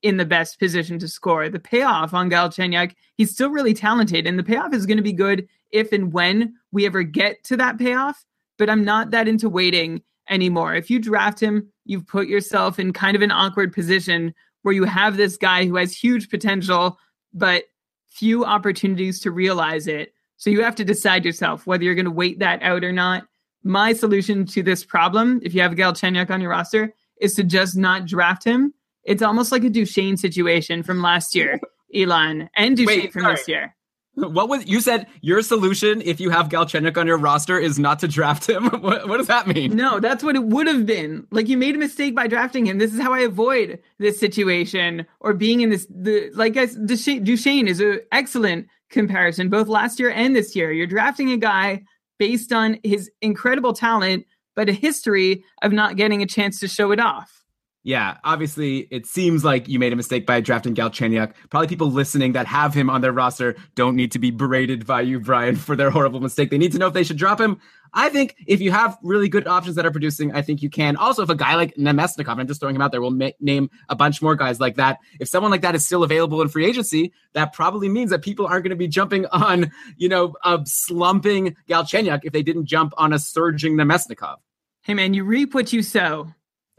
in the best position to score. The payoff on Galchenyuk, he's still really talented, and the payoff is going to be good if and when we ever get to that payoff, but I'm not that into waiting anymore. If you draft him, you've put yourself in kind of an awkward position where you have this guy who has huge potential, but few opportunities to realize it. So you have to decide yourself whether you're going to wait that out or not. My solution to this problem, if you have Galchenyuk on your roster, is to just not draft him. It's almost like a Duchesne situation from last year, Elon, and Duchesne Wait, from sorry. this year. What was you said? Your solution, if you have Galchenyuk on your roster, is not to draft him. What, what does that mean? No, that's what it would have been. Like, you made a mistake by drafting him. This is how I avoid this situation or being in this. The, like I, Duchesne is an excellent comparison, both last year and this year. You're drafting a guy based on his incredible talent, but a history of not getting a chance to show it off. Yeah, obviously, it seems like you made a mistake by drafting Galchenyuk. Probably people listening that have him on their roster don't need to be berated by you, Brian, for their horrible mistake. They need to know if they should drop him. I think if you have really good options that are producing, I think you can. Also, if a guy like Nemesnikov, I'm just throwing him out there, we'll ma- name a bunch more guys like that. If someone like that is still available in free agency, that probably means that people aren't going to be jumping on, you know, a slumping Galchenyuk if they didn't jump on a surging Nemesnikov. Hey, man, you reap what you sow.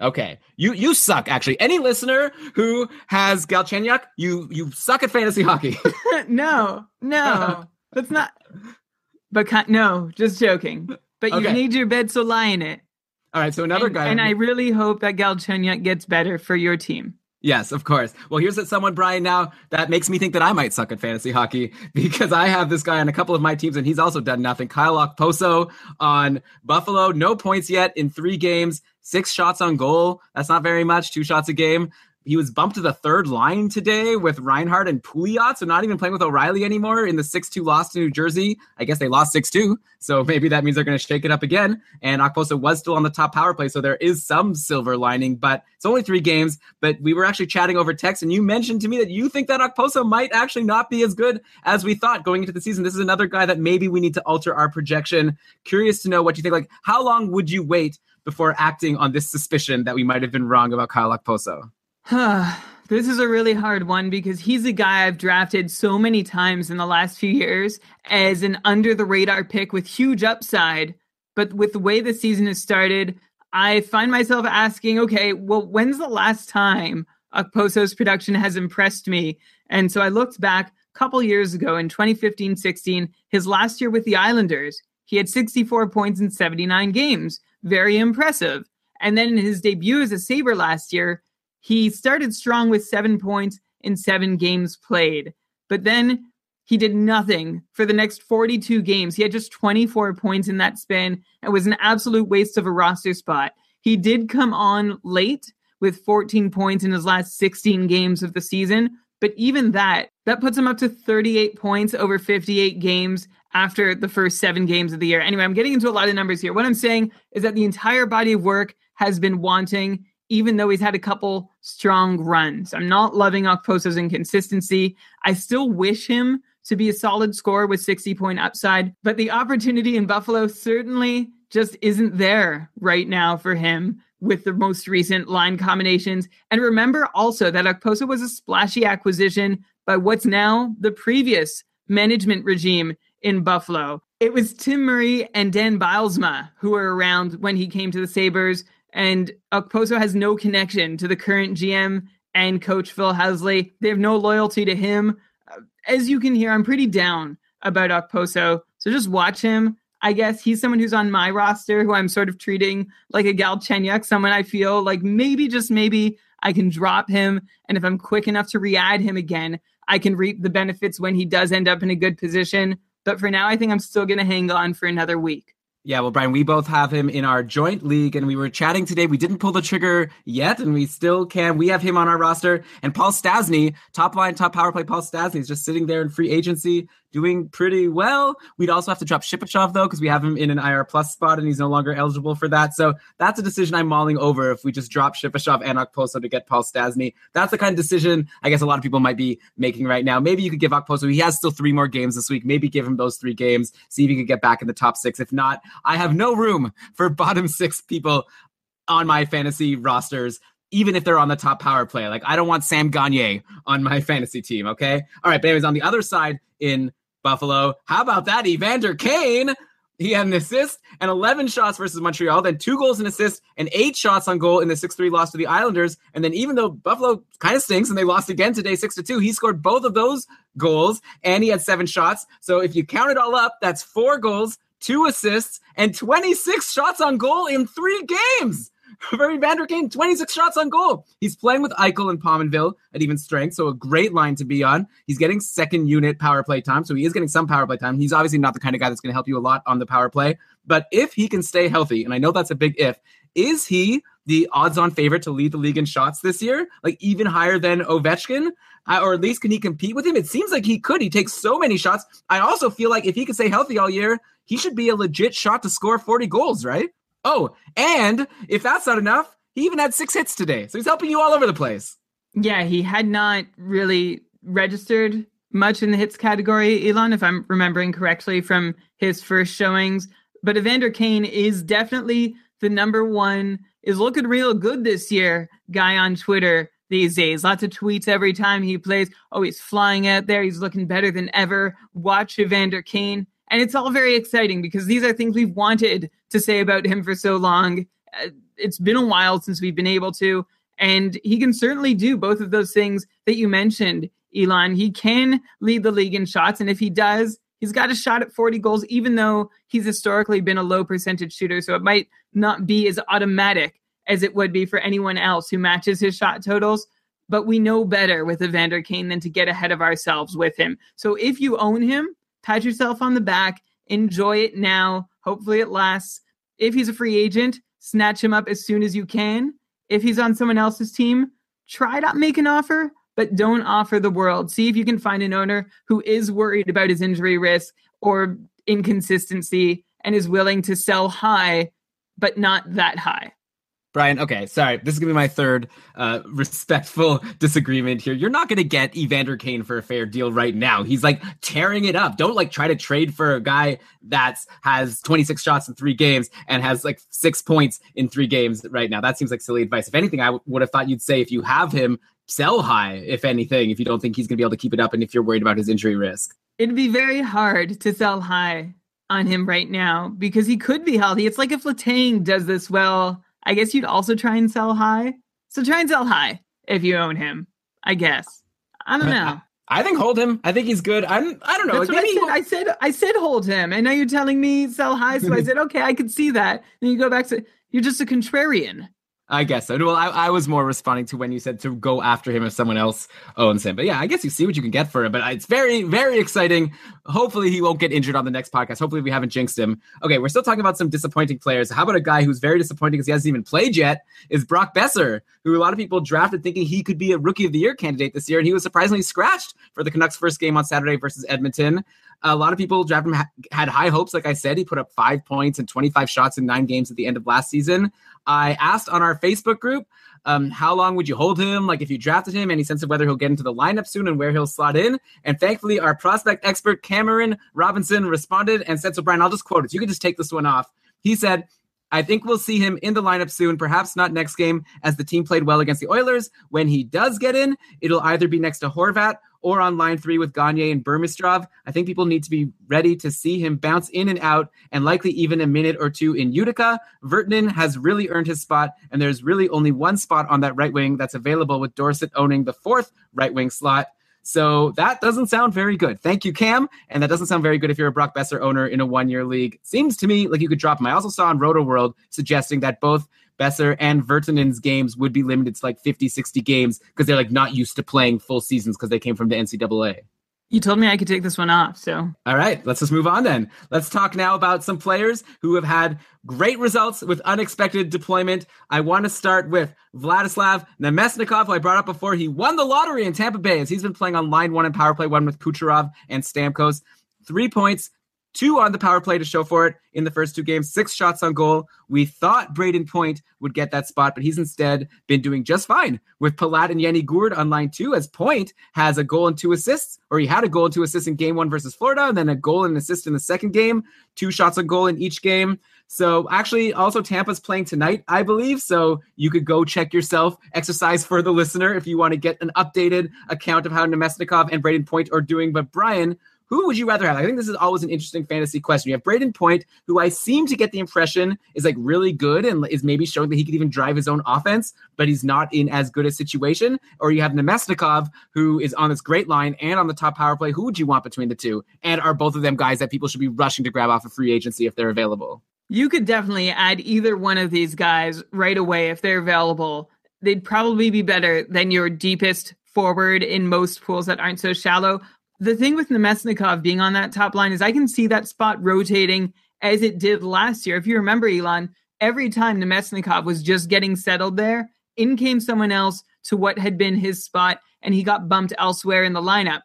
Okay, you you suck, actually. Any listener who has Galchenyuk, you you suck at fantasy hockey. no, no, that's not. But no, just joking. But okay. You need your bed, so lie in it. All right, so another and, guy. And I really hope that Galchenyuk gets better for your team. Yes, of course. Well, here's that someone, Brian, now that makes me think that I might suck at fantasy hockey because I have this guy on a couple of my teams and he's also done nothing. Kyle Okposo on Buffalo, no points yet in three games, six shots on goal. That's not very much, two shots a game. He was bumped to the third line today with Reinhardt and Pouliot, so not even playing with O'Reilly anymore in the six two loss to New Jersey. I guess they lost six two, so maybe that means they're going to shake it up again. And Okposo was still on the top power play, so there is some silver lining, but it's only three games. But we were actually chatting over text, and you mentioned to me that you think that Okposo might actually not be as good as we thought going into the season. This is another guy that maybe we need to alter our projection. Curious to know what you think. Like, how long would you wait before acting on this suspicion that we might have been wrong about Kyle Okposo? This is a really hard one because he's a guy I've drafted so many times in the last few years as an under-the-radar pick with huge upside. But with the way the season has started, I find myself asking, okay, well, when's the last time Okposo's production has impressed me? And so I looked back a couple years ago in twenty fifteen sixteen, his last year with the Islanders. He had sixty-four points in seventy-nine games. Very impressive. And then in his debut as a Sabre last year, he started strong with seven points in seven games played, but then he did nothing for the next forty-two games. He had just twenty-four points in that span and was an absolute waste of a roster spot. He did come on late with fourteen points in his last sixteen games of the season, but even that, that puts him up to thirty-eight points over fifty-eight games after the first seven games of the year. Anyway, I'm getting into a lot of numbers here. What I'm saying is that the entire body of work has been wanting, even though he's had a couple strong runs. I'm not loving Okposo's inconsistency. I still wish him to be a solid scorer with sixty-point upside, but the opportunity in Buffalo certainly just isn't there right now for him with the most recent line combinations. And remember also that Okposo was a splashy acquisition by what's now the previous management regime in Buffalo. It was Tim Murray and Dan Bylsma who were around when he came to the Sabres, and Okposo has no connection to the current G M and coach Phil Housley. They have no loyalty to him. As you can hear, I'm pretty down about Okposo, so just watch him. I guess he's someone who's on my roster who I'm sort of treating like a Galchenyuk, someone I feel like maybe, just maybe, I can drop him. And if I'm quick enough to re-add him again, I can reap the benefits when he does end up in a good position. But for now, I think I'm still going to hang on for another week. Yeah, well, Brian, we both have him in our joint league, and we were chatting today. We didn't pull the trigger yet, and we still can. We have him on our roster. And Paul Stasny, top line, top power play, Paul Stasny is just sitting there in free agency, doing pretty well. We'd also have to drop Shipachyov, though, because we have him in an I R plus spot, and he's no longer eligible for that. So that's a decision I'm mulling over, if we just drop Shipachyov and Okposo to get Paul Stasny. That's the kind of decision I guess a lot of people might be making right now. Maybe you could give Okposo, he has still three more games this week. Maybe give him those three games, see if he could get back in the top six. If not, I have no room for bottom six people on my fantasy rosters, even if they're on the top power play. Like, I don't want Sam Gagner on my fantasy team, okay? All right, but anyways, on the other side in Buffalo, how about that? Evander Kane, he had an assist and eleven shots versus Montreal, then two goals and assists and eight shots on goal in the six three loss to the Islanders. And then even though Buffalo kind of stinks and they lost again today six to two, he scored both of those goals and he had seven shots. So if you count it all up, that's four goals, two assists, and twenty-six shots on goal in three games. For Evander Kane, twenty-six shots on goal. He's playing with Eichel and Pominville at even strength, so a great line to be on. He's getting second unit power play time, so he is getting some power play time. He's obviously not the kind of guy that's going to help you a lot on the power play, but if he can stay healthy, and I know that's a big if, is he the odds-on favorite to lead the league in shots this year? Like, even higher than Ovechkin? Uh, or at least can he compete with him? It seems like he could. He takes so many shots. I also feel like if he could stay healthy all year, he should be a legit shot to score forty goals, right? Oh, and if that's not enough, he even had six hits today. So he's helping you all over the place. Yeah, he had not really registered much in the hits category, Elon, if I'm remembering correctly from his first showings. But Evander Kane is definitely the number one, is looking real good this year, guy on Twitter these days. Lots of tweets every time he plays. Oh, he's flying out there. He's looking better than ever. Watch Evander Kane. And it's all very exciting because these are things we've wanted to say about him for so long. It's been a while since we've been able to. And he can certainly do both of those things that you mentioned, Elon. He can lead the league in shots. And if he does, he's got a shot at forty goals, even though he's historically been a low percentage shooter. So it might not be as automatic as it would be for anyone else who matches his shot totals. But we know better with Evander Kane than to get ahead of ourselves with him. So if you own him, pat yourself on the back. Enjoy it now. Hopefully it lasts. If he's a free agent, snatch him up as soon as you can. If he's on someone else's team, try to make an offer, but don't offer the world. See if you can find an owner who is worried about his injury risk or inconsistency and is willing to sell high, but not that high. Brian, okay, sorry. This is going to be my third uh, respectful disagreement here. You're not going to get Evander Kane for a fair deal right now. He's, like, tearing it up. Don't, like, try to trade for a guy that's has twenty-six shots in three games and has, like, six points in three games right now. That seems like silly advice. If anything, I w- would have thought you'd say if you have him, sell high, if anything, if you don't think he's going to be able to keep it up and if you're worried about his injury risk. It'd be very hard to sell high on him right now because he could be healthy. It's like if Letang does this well, I guess you'd also try and sell high. So try and sell high if you own him, I guess. I don't know. I think hold him. I think he's good. I'm, I don't know. That's what I, said. I said I said hold him. And now you're telling me sell high. So I said, okay, I can see that. Then you go back to, you're just a contrarian. I guess so. Well, I, I was more responding to when you said to go after him if someone else owns him. But yeah, I guess you see what you can get for him. But it's very, very exciting. Hopefully he won't get injured on the next podcast. Hopefully we haven't jinxed him. Okay, we're still talking about some disappointing players. How about a guy who's very disappointing because he hasn't even played yet is Brock Besser, who a lot of people drafted thinking he could be a Rookie of the Year candidate this year. And he was surprisingly scratched for the Canucks' first game on Saturday versus Edmonton. A lot of people drafted him, had high hopes. Like I said, he put up five points and twenty-five shots in nine games at the end of last season. I asked on our Facebook group, um, how long would you hold him? Like if you drafted him, any sense of whether he'll get into the lineup soon and where he'll slot in. And thankfully, our prospect expert, Cameron Robinson, responded and said, so Brian, I'll just quote it. You can just take this one off. He said, I think we'll see him in the lineup soon, perhaps not next game, as the team played well against the Oilers. When he does get in, it'll either be next to Horvat or on line three with Gagner and Burmistrov. I think people need to be ready to see him bounce in and out and likely even a minute or two in Utica. Virtanen has really earned his spot, and there's really only one spot on that right wing that's available with Dorset owning the fourth right wing slot. So that doesn't sound very good. Thank you, Cam. And that doesn't sound very good if you're a Brock Besser owner in a one-year league. Seems to me like you could drop him. I also saw on RotoWorld suggesting that both Besser and Virtanen's games would be limited to like fifty, sixty games because they're like not used to playing full seasons because they came from the N C double A. You told me I could take this one off, so. All right, let's just move on then. Let's talk now about some players who have had great results with unexpected deployment. I want to start with Vladislav Namestnikov, who I brought up before. He won the lottery in Tampa Bay as he's been playing on line one and power play one with Kucherov and Stamkos. Three points, two on the power play to show for it in the first two games, six shots on goal. We thought Braden Point would get that spot, but he's instead been doing just fine with Palat and Yanni Gourde on line two, as Point has a goal and two assists, or he had a goal and two assists in game one versus Florida, and then a goal and an assist in the second game, two shots on goal in each game. So actually, also Tampa's playing tonight, I believe, so you could go check yourself, exercise for the listener if you want to get an updated account of how Namestnikov and Braden Point are doing. But Brian, who would you rather have? I think this is always an interesting fantasy question. You have Braden Point, who I seem to get the impression is like really good and is maybe showing that he could even drive his own offense, but he's not in as good a situation. Or you have Namestnikov, who is on this great line and on the top power play. Who would you want between the two? And are both of them guys that people should be rushing to grab off of free agency if they're available? You could definitely add either one of these guys right away if they're available. They'd probably be better than your deepest forward in most pools that aren't so shallow. The thing with Namestnikov being on that top line is I can see that spot rotating as it did last year. If you remember, Elon, every time Namestnikov was just getting settled there, in came someone else to what had been his spot, and he got bumped elsewhere in the lineup.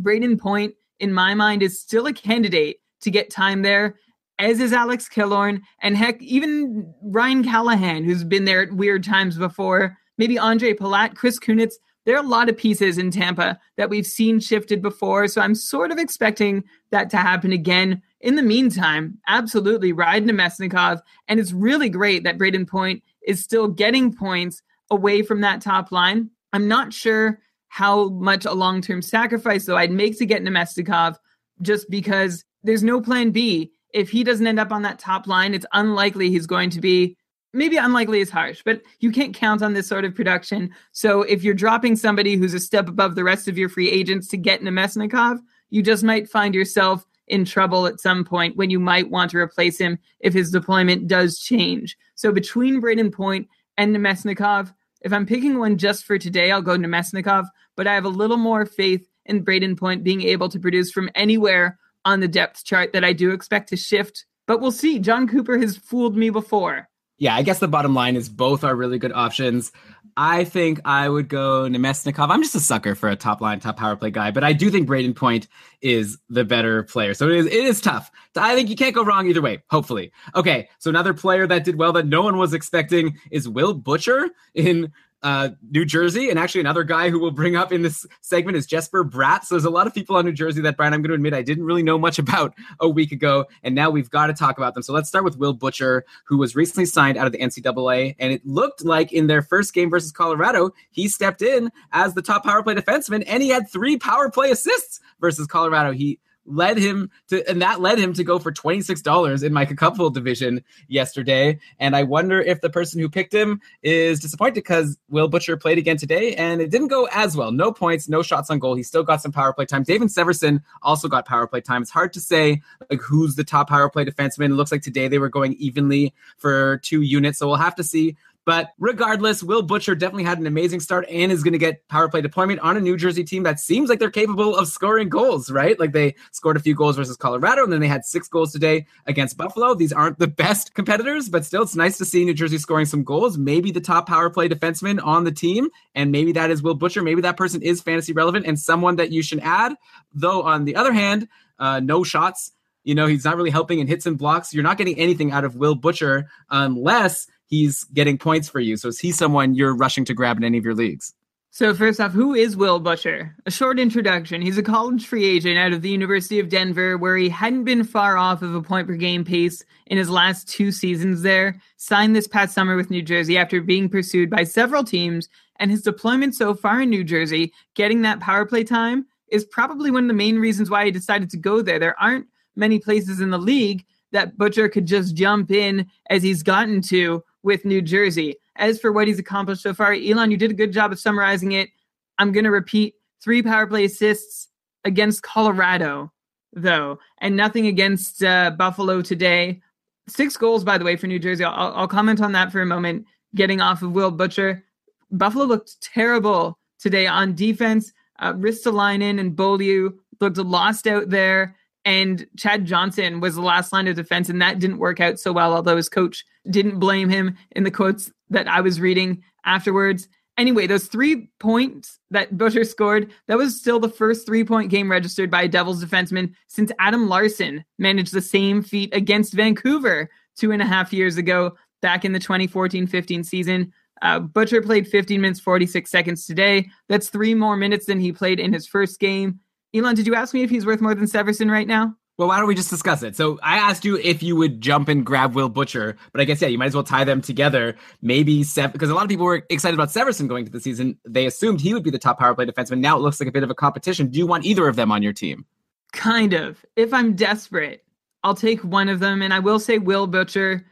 Braden Point, in my mind, is still a candidate to get time there, as is Alex Killorn, and heck, even Ryan Callahan, who's been there at weird times before, maybe Andre Palat, Chris Kunitz. There are a lot of pieces in Tampa that we've seen shifted before, so I'm sort of expecting that to happen again. In the meantime, absolutely ride Namestnikov, and it's really great that Braden Point is still getting points away from that top line. I'm not sure how much a long-term sacrifice, though, I'd make to get Namestnikov, just because there's no plan B. If he doesn't end up on that top line, it's unlikely he's going to be. Maybe unlikely is harsh, but you can't count on this sort of production. So if you're dropping somebody who's a step above the rest of your free agents to get Namestnikov, you just might find yourself in trouble at some point when you might want to replace him if his deployment does change. So between Braden Point and Namestnikov, if I'm picking one just for today, I'll go Namestnikov, but I have a little more faith in Braden Point being able to produce from anywhere on the depth chart that I do expect to shift. But we'll see. John Cooper has fooled me before. Yeah, I guess the bottom line is both are really good options. I think I would go Namestnikov. I'm just a sucker for a top line, top power play guy, but I do think Braden Point is the better player. So it is, it is tough. I think you can't go wrong either way, hopefully. Okay, so another player that did well that no one was expecting is Will Butcher in Uh, New Jersey, and actually another guy who we'll bring up in this segment is Jesper Bratt. So there's a lot of people on New Jersey that, Brian, I'm going to admit I didn't really know much about a week ago, and now we've got to talk about them. So let's start with Will Butcher, who was recently signed out of the N C double A, and it looked like in their first game versus Colorado, he stepped in as the top power play defenseman, and he had three power play assists versus Colorado. He led him to, and that led him to go for twenty-six dollars in my Cupful division yesterday. And I wonder if the person who picked him is disappointed, because Will Butcher played again today and it didn't go as well. No points, no shots on goal. He still got some power play time. David Severson also got power play time. It's hard to say like who's the top power play defenseman. It looks like today they were going evenly for two units. So we'll have to see. But regardless, Will Butcher definitely had an amazing start and is going to get power play deployment on a New Jersey team that seems like they're capable of scoring goals, right? Like they scored a few goals versus Colorado, and then they had six goals today against Buffalo. These aren't the best competitors, but still it's nice to see New Jersey scoring some goals. Maybe the top power play defenseman on the team, and maybe that is Will Butcher. Maybe that person is fantasy relevant and someone that you should add. Though on the other hand, uh, no shots. You know, he's not really helping in hits and blocks. You're not getting anything out of Will Butcher unless he's getting points for you. So is he someone you're rushing to grab in any of your leagues? So first off, who is Will Butcher? A short introduction. He's a college free agent out of the University of Denver, where he hadn't been far off of a point per game pace in his last two seasons there. Signed this past summer with New Jersey after being pursued by several teams, and his deployment so far in New Jersey, getting that power play time, is probably one of the main reasons why he decided to go there. There aren't many places in the league that Butcher could just jump in as he's gotten to with New Jersey. As for what he's accomplished so far, Elon, you did a good job of summarizing it. I'm going to repeat, three power play assists against Colorado, though, and nothing against uh, Buffalo today. Six goals, by the way, for New Jersey. I'll, I'll comment on that for a moment, getting off of Will Butcher. Buffalo looked terrible today on defense. Uh, Ristolainen and Beaulieu looked lost out there. And Chad Johnson was the last line of defense, and that didn't work out so well, although his coach didn't blame him in the quotes that I was reading afterwards. Anyway, those three points that Butcher scored, that was still the first three-point game registered by a Devils defenseman since Adam Larson managed the same feat against Vancouver two and a half years ago, back in the twenty fourteen fifteen season. Uh, Butcher played fifteen minutes, forty-six seconds today. That's three more minutes than he played in his first game. Elon, did you ask me if he's worth more than Severson right now? Well, why don't we just discuss it? So I asked you if you would jump and grab Will Butcher, but I guess, yeah, you might as well tie them together. Maybe Sev, because a lot of people were excited about Severson going into the season. They assumed he would be the top power play defenseman. Now it looks like a bit of a competition. Do you want either of them on your team? Kind of. If I'm desperate, I'll take one of them. And I will say Will Butcher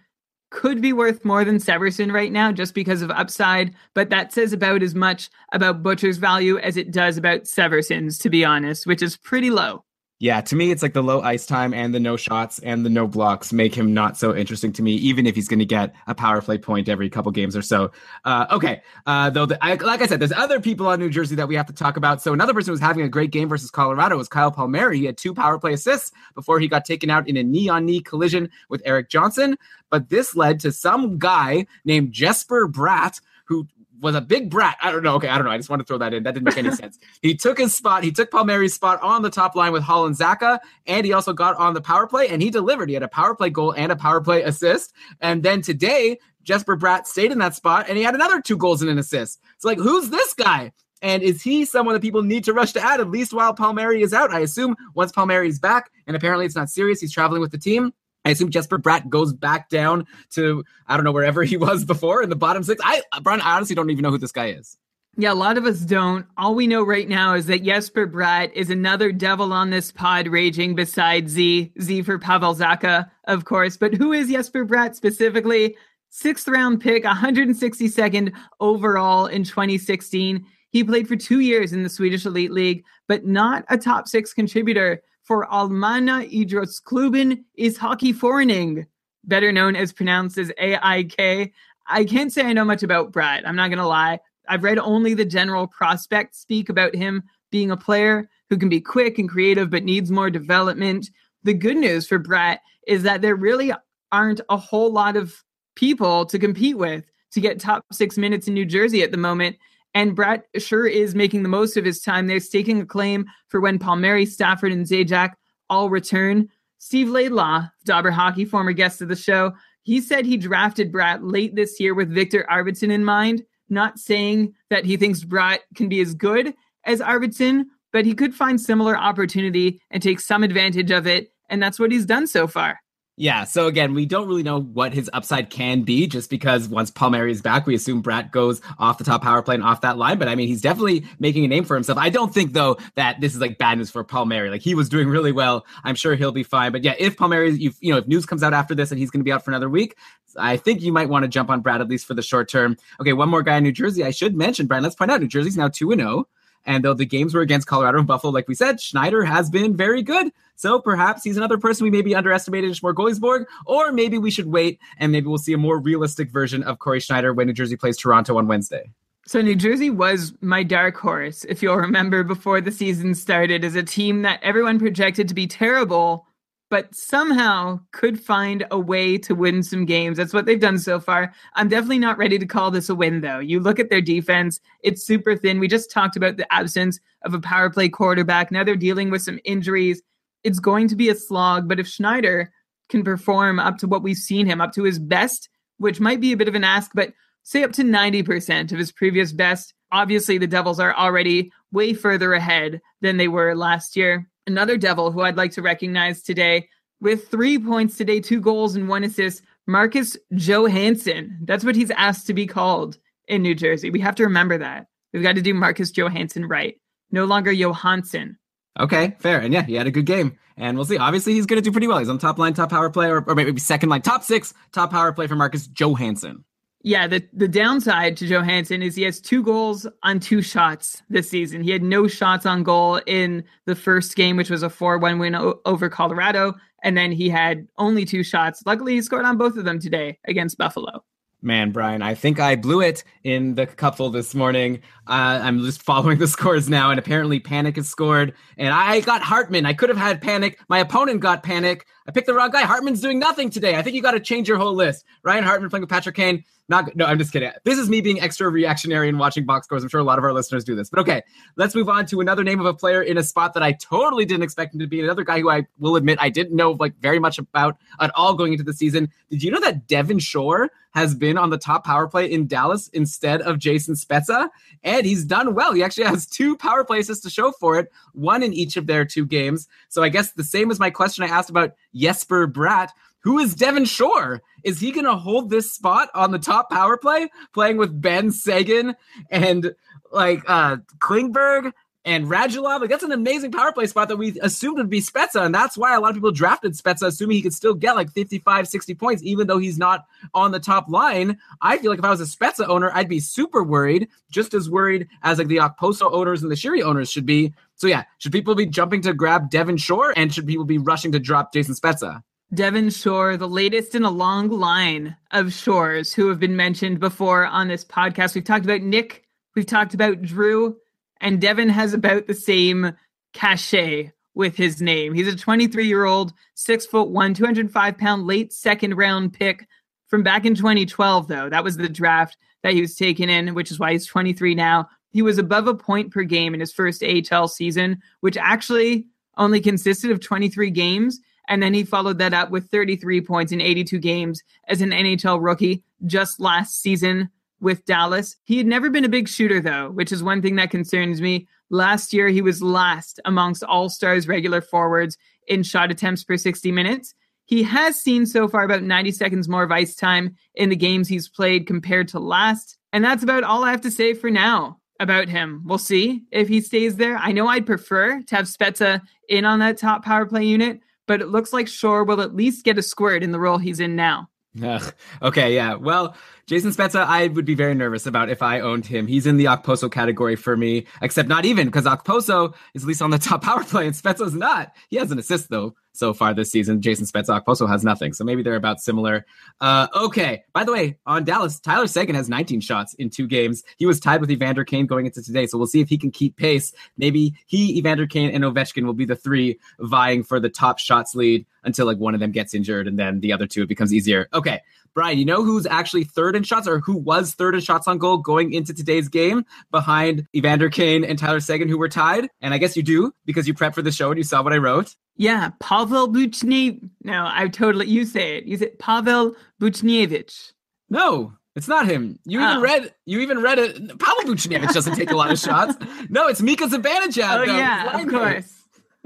could be worth more than Severson right now just because of upside, but that says about as much about Butcher's value as it does about Severson's, to be honest, which is pretty low. Yeah, to me, it's like the low ice time and the no shots and the no blocks make him not so interesting to me, even if he's going to get a power play point every couple games or so. Uh, okay, uh, though, the, I, like I said, there's other people on New Jersey that we have to talk about. So another person who was having a great game versus Colorado was Kyle Palmieri. He had two power play assists before he got taken out in a knee-on-knee collision with Eric Johnson. But this led to some guy named Jesper Bratt, who was a big brat. I don't know. Okay, I don't know. I just want to throw that in. That didn't make any sense. He took his spot. He took Palmieri's spot on the top line with Holland Zaka, and he also got on the power play, and he delivered. He had a power play goal and a power play assist. And then today, Jesper Bratt stayed in that spot, and he had another two goals and an assist. It's like, who's this guy? And is he someone that people need to rush to add, at least while Palmieri is out? I assume once Palmieri is back, and apparently it's not serious, he's traveling with the team, I assume Jesper Bratt goes back down to, I don't know, wherever he was before in the bottom six. I, Brian, I honestly don't even know who this guy is. Yeah, a lot of us don't. All we know right now is that Jesper Bratt is another devil on this pod raging beside Z. Z for Pavel Zacha, of course. But who is Jesper Bratt specifically? Sixth round pick, one hundred sixty-second overall in twenty sixteen. He played for two years in the Swedish Elite League, but not a top six contributor. For Almana Idros Klubin is Hockey Forening, better known as pronounced as A I K. I can't say I know much about Bratt. I'm not going to lie. I've read only the general prospect speak about him being a player who can be quick and creative but needs more development. The good news for Bratt is that there really aren't a whole lot of people to compete with to get top six minutes in New Jersey at the moment. And Bratt sure is making the most of his time there, staking a claim for when Palmieri, Stafford, and Zajac all return. Steve Laidlaw, Dauber Hockey, former guest of the show, he said he drafted Bratt late this year with Victor Arvidsson in mind, not saying that he thinks Bratt can be as good as Arvidsson, but he could find similar opportunity and take some advantage of it, and that's what he's done so far. Yeah, so again, we don't really know what his upside can be just because once Palmieri is back, we assume Bratt goes off the top power play and off that line. But I mean, he's definitely making a name for himself. I don't think, though, that this is like bad news for Palmieri. Like, he was doing really well. I'm sure he'll be fine. But yeah, if Palmieri, you know, if news comes out after this and he's going to be out for another week, I think you might want to jump on Bratt, at least for the short term. Okay, one more guy in New Jersey. I should mention, Brian, let's point out New Jersey's now two and oh. And though the games were against Colorado and Buffalo, like we said, Schneider has been very good. So perhaps he's another person we maybe underestimated in Smorgasbord, or maybe we should wait and maybe we'll see a more realistic version of Corey Schneider when New Jersey plays Toronto on Wednesday. So New Jersey was my dark horse, if you'll remember, before the season started, as a team that everyone projected to be terrible, but somehow could find a way to win some games. That's what they've done so far. I'm definitely not ready to call this a win, though. You look at their defense, it's super thin. We just talked about the absence of a power play quarterback. Now they're dealing with some injuries. It's going to be a slog, but if Schneider can perform up to what we've seen him, up to his best, which might be a bit of an ask, but say up to ninety percent of his previous best, obviously the Devils are already way further ahead than they were last year. Another Devil who I'd like to recognize today, with three points today, two goals and one assist, Marcus Johansson. That's what he's asked to be called in New Jersey. We have to remember that. We've got to do Marcus Johansson right. No longer Johansson. Okay, fair. And yeah, he had a good game. And we'll see. Obviously, he's going to do pretty well. He's on top line, top power play, or, or maybe second line, top six, top power play for Marcus Johansson. Yeah, the, the downside to Johansson is he has two goals on two shots this season. He had no shots on goal in the first game, which was a four one win o- over Colorado. And then he had only two shots. Luckily, he scored on both of them today against Buffalo. Man, Brian, I think I blew it in the cupful this morning. Uh, I'm just following the scores now, and apparently Panik has scored. And I got Hartman. I could have had Panik. My opponent got Panik. I picked the wrong guy. Hartman's doing nothing today. I think you got to change your whole list. Ryan Hartman playing with Patrick Kane. Not good. No, I'm just kidding. This is me being extra reactionary and watching box scores. I'm sure a lot of our listeners do this. But okay, let's move on to another name of a player in a spot that I totally didn't expect him to be. Another guy who I will admit I didn't know like very much about at all going into the season. Did you know that Devin Shore has been on the top power play in Dallas instead of Jason Spezza? And he's done well. He actually has two power play assists to show for it, one in each of their two games. So I guess the same as my question I asked about Jesper Bratt. Who is Devin Shore? Is he going to hold this spot on the top power play, playing with Ben Sagan and like uh, Klingberg and Radulov? Like, that's an amazing power play spot that we assumed would be Spezza, and that's why a lot of people drafted Spezza, assuming he could still get like fifty-five, sixty points, even though he's not on the top line. I feel like if I was a Spezza owner, I'd be super worried, just as worried as like the Okposo owners and the Sheary owners should be. So yeah, should people be jumping to grab Devin Shore, and should people be rushing to drop Jason Spezza? Devin Shore, the latest in a long line of Shores who have been mentioned before on this podcast. We've talked about Nick, we've talked about Drew, and Devin has about the same cachet with his name. He's a twenty-three-year-old, six foot one, two hundred five pound late second round pick from back in twenty twelve, though. That was the draft that he was taken in, which is why he's twenty-three now. He was above a point per game in his first A H L season, which actually only consisted of twenty-three games. And then he followed that up with thirty-three points in eighty-two games as an N H L rookie just last season with Dallas. He had never been a big shooter, though, which is one thing that concerns me. Last year, he was last amongst All-Stars regular forwards in shot attempts per sixty minutes. He has seen so far about ninety seconds more of ice time in the games he's played compared to last. And that's about all I have to say for now about him. We'll see if he stays there. I know I'd prefer to have Spezza in on that top power play unit, but it looks like Shore will at least get a squirt in the role he's in now. Ugh. Okay, yeah. Well, Jason Spezza, I would be very nervous about if I owned him. He's in the Okposo category for me, except not even, because Okposo is at least on the top power play, and Spezza's not. He has an assist, though, so far this season. Jason Spezza, Okposo has nothing, so maybe they're about similar. Uh, okay, by the way, on Dallas, Tyler Seguin has nineteen shots in two games. He was tied with Evander Kane going into today, so we'll see if he can keep pace. Maybe he, Evander Kane, and Ovechkin will be the three vying for the top shots lead until like one of them gets injured, and then the other two, it becomes easier. Okay, Brian, you know who's actually third in shots, or who was third in shots on goal going into today's game behind Evander Kane and Tyler Seguin, who were tied? And I guess you do, because you prepped for the show and you saw what I wrote. Yeah, Pavel Buchnevich. No, I totally, you say it. You say Pavel Buchnevich. No, it's not him. You even oh. read You even read it. Pavel Buchnevich doesn't take a lot of shots. No, it's Mika Zibanejad. Oh, though. Yeah, of course.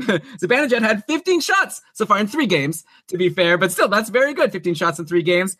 Zibanejad had fifteen shots so far in three games, to be fair, but still, that's very good. fifteen shots in three games.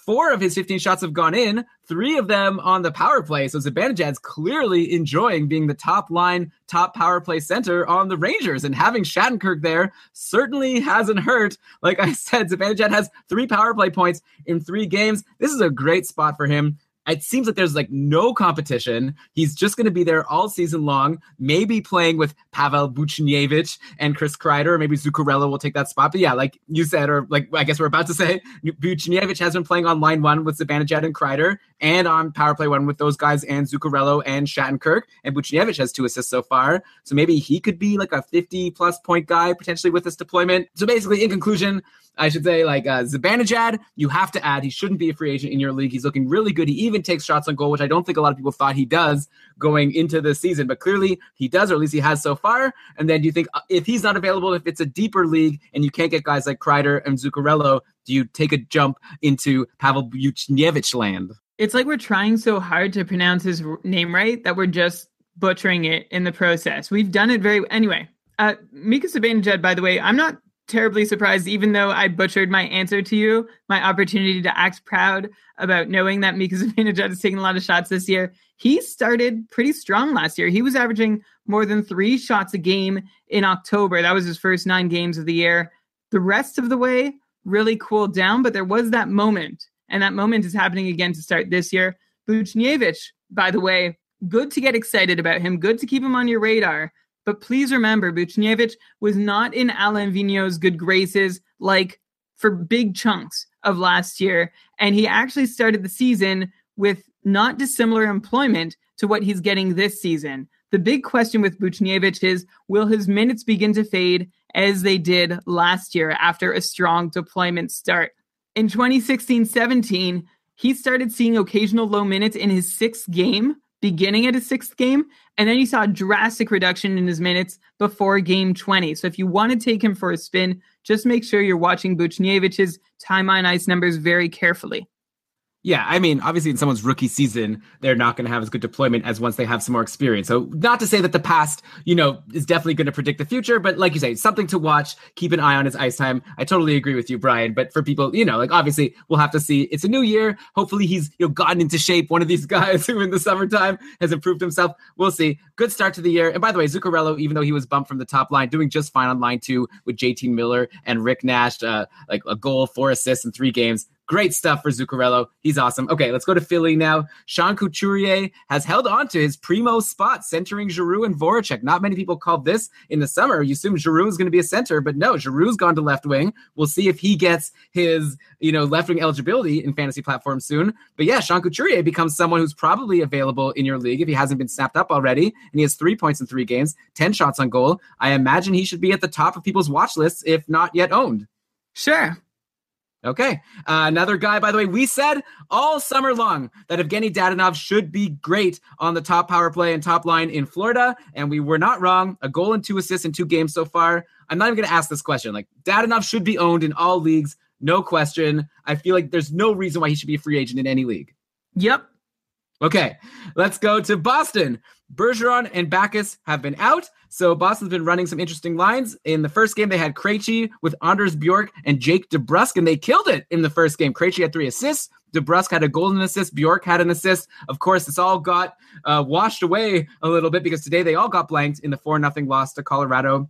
Four of his fifteen shots have gone in, three of them on the power play. So Zibanejad's clearly enjoying being the top line, top power play center on the Rangers, and having Shattenkirk there certainly hasn't hurt. Like I said, Zibanejad has three power play points in three games. This is a great spot for him. It seems like there's like no competition. He's just going to be there all season long, maybe playing with Pavel Buchnevich and Chris Kreider, or maybe Zuccarello will take that spot. But yeah, like you said, or like I guess we're about to say, Buchnevich has been playing on line one with Zibanejad and Kreider, and on power play one with those guys and Zuccarello and Shattenkirk. And Buchnevich has two assists so far. So maybe he could be like a fifty-plus point guy potentially with this deployment. So basically, in conclusion, I should say, like uh, Zibanejad, you have to add. He shouldn't be a free agent in your league. He's looking really good. He even takes shots on goal, which I don't think a lot of people thought he does going into the season. But clearly he does, or at least he has so far. And then do you think if he's not available, if it's a deeper league and you can't get guys like Kreider and Zuccarello, do you take a jump into Pavel Buchnevich land? It's like we're trying so hard to pronounce his name right that we're just butchering it in the process. We've done it very... Anyway, uh, Mika Zibanejad, by the way, I'm not terribly surprised, even though I butchered my answer to you, my opportunity to act proud about knowing that Mika Zibanejad is taking a lot of shots this year. He started pretty strong last year. He was averaging more than three shots a game in October. That was his first nine games of the year. The rest of the way really cooled down, but there was that moment, and that moment is happening again to start this year. Buchnevich, by the way, good to get excited about him, good to keep him on your radar. But please remember, Buchnevich was not in Alain Vigneault's good graces, like for big chunks of last year. And he actually started the season with not dissimilar employment to what he's getting this season. The big question with Buchnevich is, will his minutes begin to fade as they did last year after a strong deployment start? In twenty sixteen seventeen, he started seeing occasional low minutes in his sixth game, beginning at his sixth game, and then you saw a drastic reduction in his minutes before game twenty. So if you want to take him for a spin, just make sure you're watching Buchnevich's time on ice numbers very carefully. Yeah, I mean, obviously in someone's rookie season, they're not going to have as good deployment as once they have some more experience. So not to say that the past, you know, is definitely going to predict the future, but like you say, something to watch, keep an eye on his ice time. I totally agree with you, Brian. But for people, you know, like obviously we'll have to see. It's a new year. Hopefully he's, you know, gotten into shape. One of these guys who in the summertime has improved himself. We'll see. Good start to the year. And by the way, Zuccarello, even though he was bumped from the top line, doing just fine on line two with J T Miller and Rick Nash, uh, like a goal, four assists in three games. Great stuff for Zuccarello. He's awesome. Okay, let's go to Philly now. Sean Couturier has held on to his primo spot, centering Giroux and Voracek. Not many people called this in the summer. You assume Giroux is going to be a center, but no, Giroux's gone to left wing. We'll see if he gets his, you know, left wing eligibility in fantasy platforms soon. But yeah, Sean Couturier becomes someone who's probably available in your league if he hasn't been snapped up already. And he has three points in three games, ten shots on goal. I imagine he should be at the top of people's watch lists, if not yet owned. Sure. Okay. Uh, another guy, by the way, we said all summer long that Evgeny Dadonov should be great on the top power play and top line in Florida, and we were not wrong. A goal and two assists in two games so far. I'm not even going to ask this question. Like, Dadonov should be owned in all leagues, no question. I feel like there's no reason why he should be a free agent in any league. Yep. Okay, let's go to Boston. Bergeron and Backes have been out, so Boston's been running some interesting lines. In the first game, they had Krejci with Anders Bjork and Jake DeBrusk, and they killed it in the first game. Krejci had three assists. DeBrusk had a golden assist. Bjork had an assist. Of course, this all got uh, washed away a little bit because today they all got blanked in the four nothing loss to Colorado.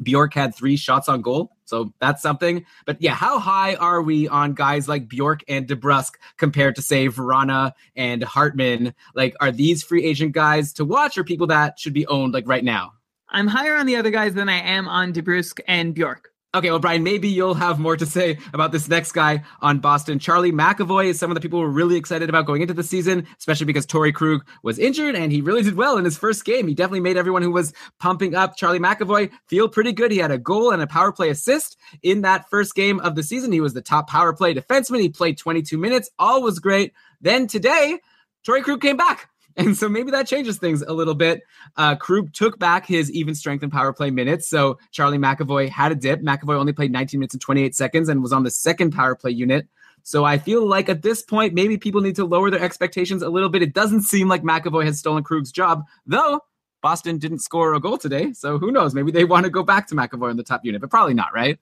Bjork had three shots on goal, so that's something. But yeah, how high are we on guys like Bjork and DeBrusk compared to, say, Vrána and Hartman? Like, are these free agent guys to watch or people that should be owned, like, right now? I'm higher on the other guys than I am on DeBrusk and Bjork. Okay, well, Brian, maybe you'll have more to say about this next guy on Boston. Charlie McAvoy is someone that people were really excited about going into the season, especially because Torrey Krug was injured, and he really did well in his first game. He definitely made everyone who was pumping up Charlie McAvoy feel pretty good. He had a goal and a power play assist in that first game of the season. He was the top power play defenseman. He played twenty-two minutes. All was great. Then today, Torrey Krug came back. And so maybe that changes things a little bit. Uh, Krug took back his even strength and power play minutes. So Charlie McAvoy had a dip. McAvoy only played nineteen minutes and twenty-eight seconds and was on the second power play unit. So I feel like at this point, maybe people need to lower their expectations a little bit. It doesn't seem like McAvoy has stolen Krug's job, though Boston didn't score a goal today. So who knows? Maybe they want to go back to McAvoy in the top unit, but probably not, right?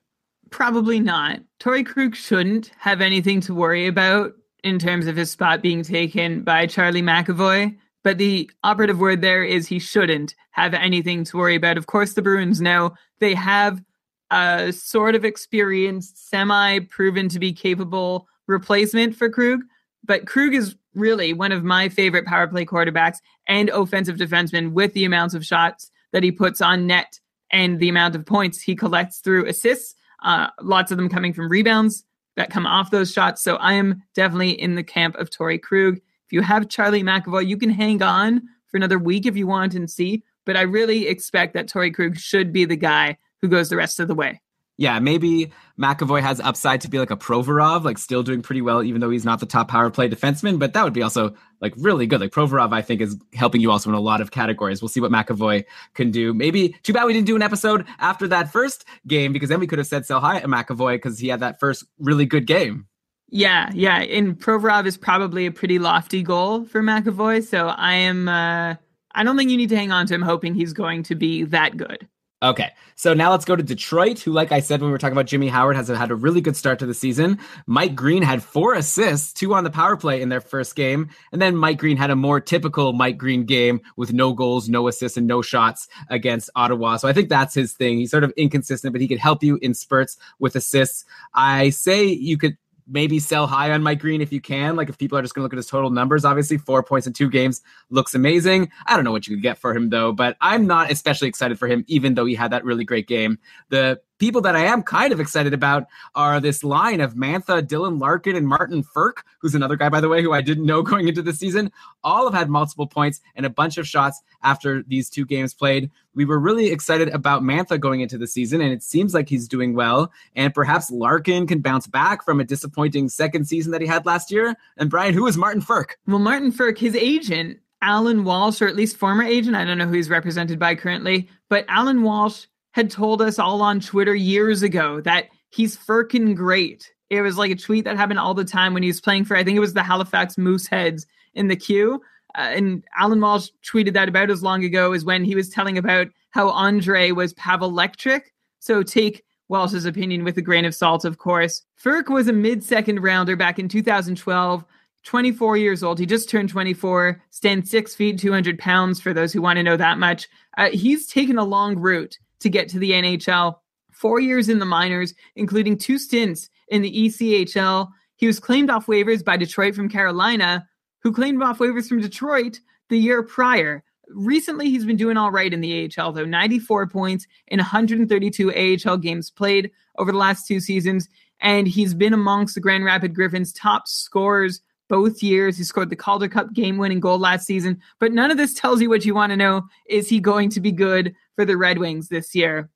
Probably not. Torrey Krug shouldn't have anything to worry about in terms of his spot being taken by Charlie McAvoy. But the operative word there is he shouldn't have anything to worry about. Of course, the Bruins know they have a sort of experienced, semi-proven to be capable replacement for Krug. But Krug is really one of my favorite power play quarterbacks and offensive defensemen with the amounts of shots that he puts on net and the amount of points he collects through assists, uh, lots of them coming from rebounds that come off those shots. So I am definitely in the camp of Torrey Krug. If you have Charlie McAvoy, you can hang on for another week if you want and see. But I really expect that Torrey Krug should be the guy who goes the rest of the way. Yeah, maybe McAvoy has upside to be like a Provorov, like still doing pretty well, even though he's not the top power play defenseman. But that would be also like really good. Like Provorov, I think, is helping you also in a lot of categories. We'll see what McAvoy can do. Maybe too bad we didn't do an episode after that first game, because then we could have said sell high at McAvoy because he had that first really good game. Yeah, yeah. And Provorov is probably a pretty lofty goal for McAvoy. So I am, uh, I don't think you need to hang on to him hoping he's going to be that good. Okay, so now let's go to Detroit, who, like I said when we were talking about Jimmy Howard, has had a really good start to the season. Mike Green had four assists, two on the power play in their first game. And then Mike Green had a more typical Mike Green game with no goals, no assists, and no shots against Ottawa. So I think that's his thing. He's sort of inconsistent, but he could help you in spurts with assists. I say you could maybe sell high on Mike Green if you can. Like if people are just going to look at his total numbers, obviously four points in two games looks amazing. I don't know what you could get for him though, but I'm not especially excited for him, even though he had that really great game. The people that I am kind of excited about are this line of Mantha, Dylan Larkin, and Martin Furk, who's another guy, by the way, who I didn't know going into the season. All have had multiple points and a bunch of shots after these two games played. We were really excited about Mantha going into the season, and it seems like he's doing well. And perhaps Larkin can bounce back from a disappointing second season that he had last year. And Brian, who is Martin Furk? Well, Martin Furk, his agent, Alan Walsh, or at least former agent, I don't know who he's represented by currently, but Alan Walsh had told us all on Twitter years ago that he's Furkin' great. It was like a tweet that happened all the time when he was playing for, I think it was the Halifax Mooseheads in the queue. Uh, and Alan Walsh tweeted that about as long ago as when he was telling about how Andre was Pavelectric. So take Walsh's opinion with a grain of salt, of course. Furk was a mid-second rounder back in two thousand twelve, twenty-four years old. He just turned twenty-four, stands six feet, two hundred pounds, for those who want to know that much. Uh, he's taken a long route to get to the N H L, four years in the minors, including two stints in the E C H L. He was claimed off waivers by Detroit from Carolina, who claimed him off waivers from Detroit the year prior. Recently, he's been doing all right in the A H L, though. ninety-four points in one hundred thirty-two A H L games played over the last two seasons, and he's been amongst the Grand Rapids Griffins' top scorers both years. He scored the Calder Cup game-winning goal last season, but none of this tells you what you want to know. Is he going to be good for the Red Wings this year?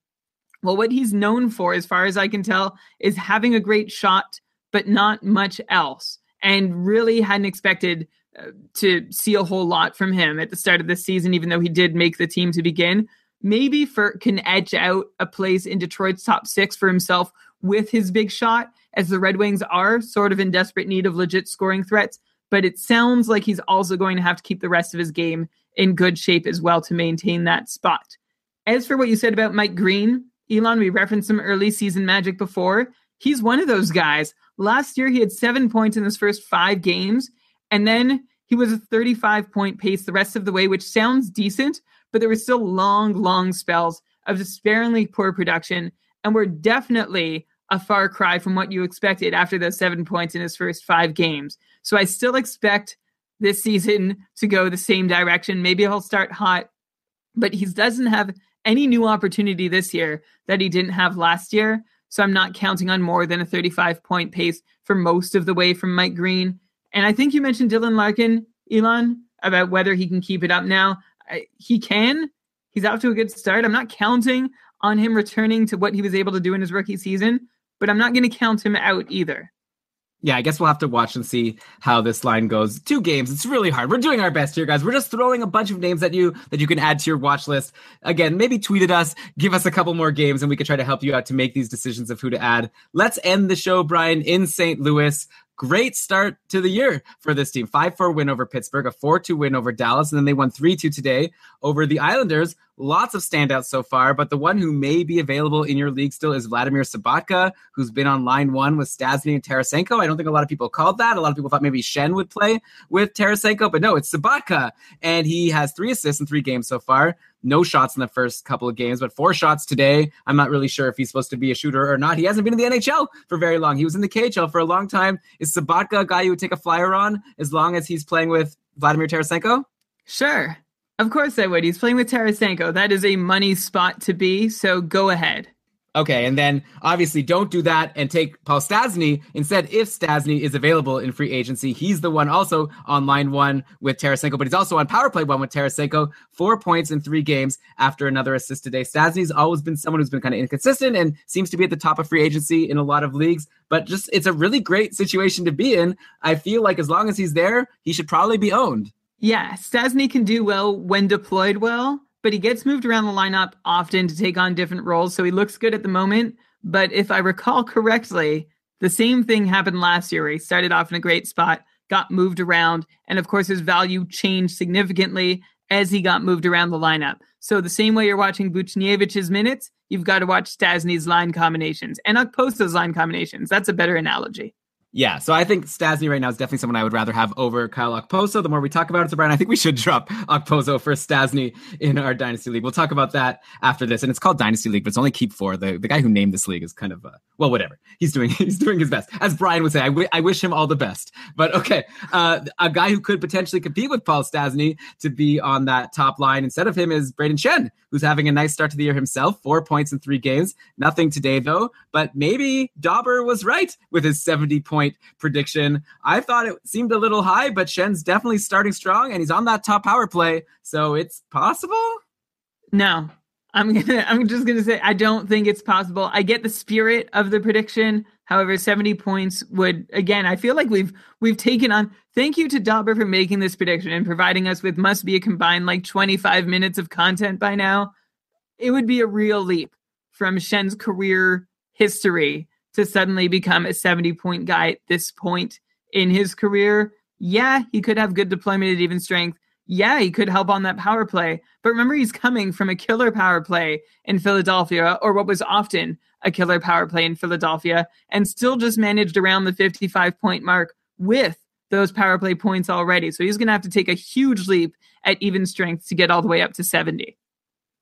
Well, what he's known for, as far as I can tell, is having a great shot, but not much else, and really hadn't expected uh, to see a whole lot from him at the start of this season, even though he did make the team to begin. Maybe Furk can edge out a place in Detroit's top six for himself with his big shot, as the Red Wings are sort of in desperate need of legit scoring threats. But it sounds like he's also going to have to keep the rest of his game in good shape as well to maintain that spot. As for what you said about Mike Green, Elon, we referenced some early season magic before. He's one of those guys. Last year, he had seven points in his first five games, and then he was a thirty-five-point pace the rest of the way, which sounds decent, but there were still long, long spells of despairingly poor production, and we're definitely a far cry from what you expected after those seven points in his first five games. So I still expect this season to go the same direction. Maybe he'll start hot, but he doesn't have any new opportunity this year that he didn't have last year. So I'm not counting on more than a thirty-five-point pace for most of the way from Mike Green. And I think you mentioned Dylan Larkin, Elon, about whether he can keep it up now. I, he can. He's off to a good start. I'm not counting on him returning to what he was able to do in his rookie season, but I'm not going to count him out either. Yeah, I guess we'll have to watch and see how this line goes. Two games, it's really hard. We're doing our best here, guys. We're just throwing a bunch of names at you that you can add to your watch list. Again, maybe tweet at us, give us a couple more games, and we could try to help you out to make these decisions of who to add. Let's end the show, Brian, in Saint Louis. Great start to the year for this team. five four win over Pittsburgh, a four two win over Dallas, and then they won three two today over the Islanders. Lots of standouts so far, but the one who may be available in your league still is Vladimir Sobotka, who's been on line one with Stasny and Tarasenko. I don't think a lot of people called that. A lot of people thought maybe Schenn would play with Tarasenko, but no, it's Sobotka, and he has three assists in three games so far. No shots in the first couple of games, but four shots today. I'm not really sure if he's supposed to be a shooter or not. He hasn't been in the N H L for very long. He was in the K H L for a long time. Is Sobotka a guy you would take a flyer on as long as he's playing with Vladimir Tarasenko? Sure. Of course I would. He's playing with Tarasenko. That is a money spot to be, so go ahead. Okay, and then obviously don't do that and take Paul Stasny. Instead, if Stasny is available in free agency, he's the one also on line one with Tarasenko, but he's also on power play one with Tarasenko. Four points in three games after another assist today. Stasny's always been someone who's been kind of inconsistent and seems to be at the top of free agency in a lot of leagues, but just it's a really great situation to be in. I feel like as long as he's there, he should probably be owned. Yeah, Stasny can do well when deployed well, but he gets moved around the lineup often to take on different roles, so he looks good at the moment. But if I recall correctly, the same thing happened last year where he started off in a great spot, got moved around, and of course his value changed significantly as he got moved around the lineup. So the same way you're watching Buchnevic's minutes, you've got to watch Stasny's line combinations and Okposo's line combinations. That's a better analogy. Yeah, so I think Stasny right now is definitely someone I would rather have over Kyle Okposo. The more we talk about it, so Brian, I think we should drop Okposo for Stasny in our Dynasty League. We'll talk about that after this. And it's called Dynasty League, but it's only keep four. The the guy who named this league is kind of, uh, well, whatever. He's doing he's doing his best. As Brian would say, I, w- I wish him all the best. But okay, uh, a guy who could potentially compete with Paul Stasny to be on that top line instead of him is Brayden Shen, who's having a nice start to the year himself. Four points in three games. Nothing today, though. But maybe Dauber was right with his seventy points. Prediction. I thought it seemed a little high, but Shen's definitely starting strong and he's on that top power play, so it's possible. No, I'm gonna I'm just gonna say I don't think it's possible. I get the spirit of the prediction. However, seventy points would, again, I feel like we've we've taken on. Thank you to Dauber for making this prediction and providing us with must be a combined like twenty-five minutes of content by now. It would be a real leap from Shen's career history to suddenly become a seventy-point guy at this point in his career. Yeah, he could have good deployment at even strength. Yeah, he could help on that power play. But remember, he's coming from a killer power play in Philadelphia, or what was often a killer power play in Philadelphia, and still just managed around the fifty-five-point mark with those power play points already. So he's going to have to take a huge leap at even strength to get all the way up to seventy.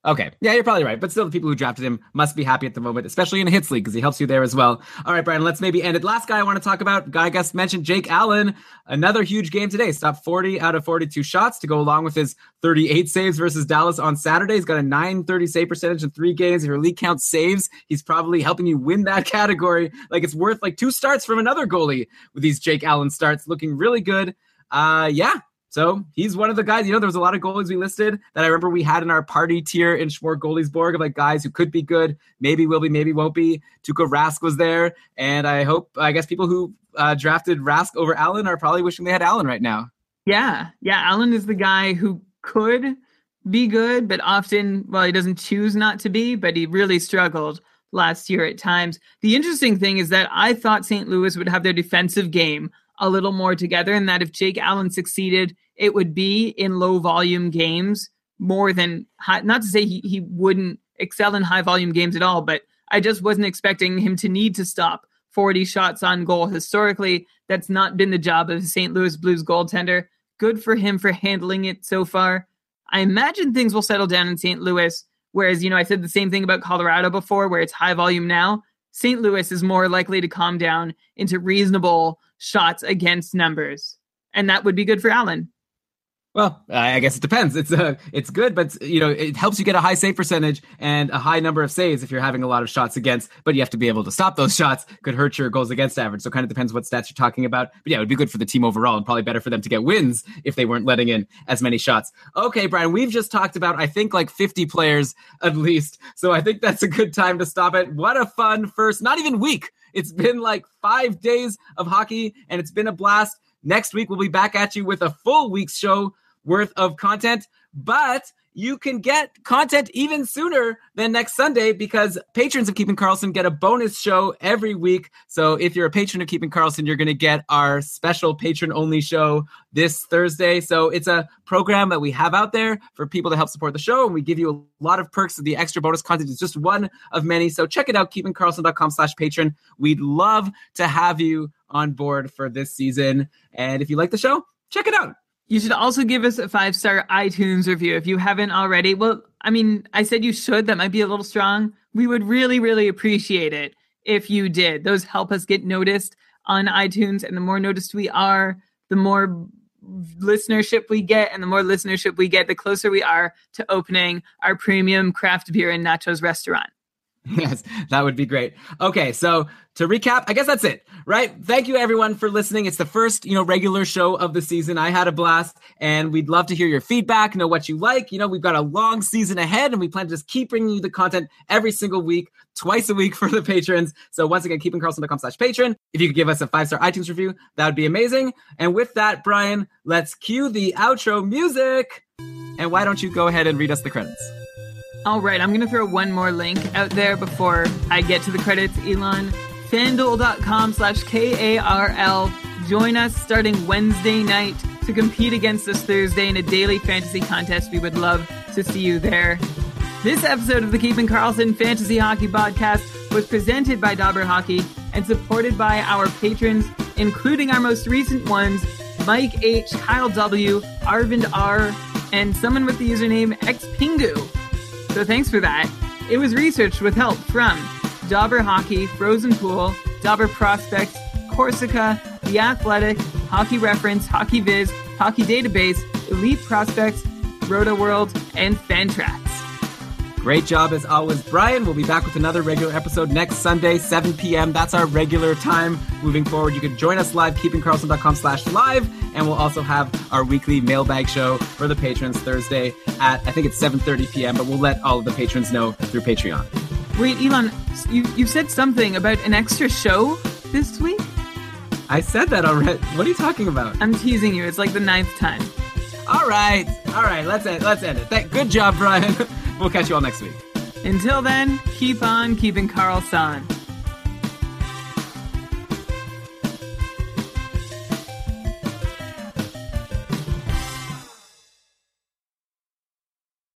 Okay. Yeah, you're probably right. But still, the people who drafted him must be happy at the moment, especially in a hits league, because he helps you there as well. All right, Brian, let's maybe end it. Last guy I want to talk about, guy I guess mentioned, Jake Allen. Another huge game today. Stopped forty out of forty-two shots to go along with his thirty-eight saves versus Dallas on Saturday. He's got a nine thirty save percentage in three games. If your league counts saves, he's probably helping you win that category. Like, it's worth like two starts from another goalie with these Jake Allen starts, looking really good. Uh, yeah. So he's one of the guys, you know, there was a lot of goalies we listed that I remember we had in our party tier in Schmore Goaliesborg of like guys who could be good, maybe will be, maybe won't be. Tuukka Rask was there. And I hope, I guess people who uh, drafted Rask over Allen are probably wishing they had Allen right now. Yeah. Yeah. Allen is the guy who could be good, but often, well, he doesn't choose not to be, but he really struggled last year at times. The interesting thing is that I thought Saint Louis would have their defensive game a little more together, and that if Jake Allen succeeded, it would be in low volume games more than high. Not to say he, he wouldn't excel in high volume games at all, but I just wasn't expecting him to need to stop forty shots on goal. Historically, that's not been the job of Saint Louis Blues goaltender. Good for him for handling it so far. I imagine things will settle down in Saint Louis, whereas, you know, I said the same thing about Colorado before, where it's high volume now. Saint Louis is more likely to calm down into reasonable shots against numbers. And that would be good for Allen. Well, I guess it depends. It's uh, it's good, but you know, it helps you get a high save percentage and a high number of saves if you're having a lot of shots against, but you have to be able to stop those shots. Could hurt your goals against average. So it kind of depends what stats you're talking about. But yeah, it would be good for the team overall and probably better for them to get wins if they weren't letting in as many shots. Okay, Brian, we've just talked about, I think, like fifty players at least. So I think that's a good time to stop it. What a fun first, not even week. It's been like five days of hockey and it's been a blast. Next week, we'll be back at you with a full week's show worth of content, but you can get content even sooner than next Sunday because patrons of Keeping Karlsson get a bonus show every week. So if you're a patron of Keeping Karlsson, you're going to get our special patron-only show this Thursday. So it's a program that we have out there for people to help support the show, and we give you a lot of perks. The extra bonus content is just one of many. So check it out, keepingkarlsson.com slash patron. We'd love to have you on board for this season. And if you like the show, check it out. You should also give us a five-star iTunes review if you haven't already. Well, I mean, I said you should. That might be a little strong. We would really, really appreciate it if you did. Those help us get noticed on iTunes. And the more noticed we are, the more listenership we get. And the more listenership we get, the closer we are to opening our premium craft beer and nachos restaurant. Yes, that would be great. Okay, so to recap, I guess that's it, right? Thank you, everyone, for listening. It's the first, you know, regular show of the season. I had a blast, and we'd love to hear your feedback, know what you like. You know, we've got a long season ahead, and we plan to just keep bringing you the content every single week, twice a week for the patrons. So once again, keepingkarlsson.com slash patron. If you could give us a five-star iTunes review, that would be amazing. And with that, Brian, let's cue the outro music. And why don't you go ahead and read us the credits? All right, I'm going to throw one more link out there before I get to the credits, Elon. FanDuel.com slash K A R L. Join us starting Wednesday night to compete against us Thursday in a daily fantasy contest. We would love to see you there. This episode of the Keeping Karlsson Fantasy Hockey Podcast was presented by Dauber Hockey and supported by our patrons including our most recent ones, Mike H, Kyle W, Arvind R, and someone with the username Xpingu. So thanks for that. It was researched with help from Dauber Hockey, Frozen Pool, Dauber Prospects, Corsica, The Athletic, Hockey Reference, Hockey Viz, Hockey Database, Elite Prospects, Roto World, and Fantrax. Great job as always, Brian. We'll be back with another regular episode next Sunday, seven p.m. That's our regular time. Moving forward, you can join us live, keepingcarlson.com slash live. And we'll also have our weekly mailbag show for the patrons Thursday at, I think it's seven thirty p.m., but we'll let all of the patrons know through Patreon. Wait, Elon, you, you said something about an extra show this week? I said that already. What are you talking about? I'm teasing you. It's like the ninth time. All right. All right. Let's end, let's end it. That, good job, Brian. We'll catch you all next week. Until then, keep on keeping Carlson.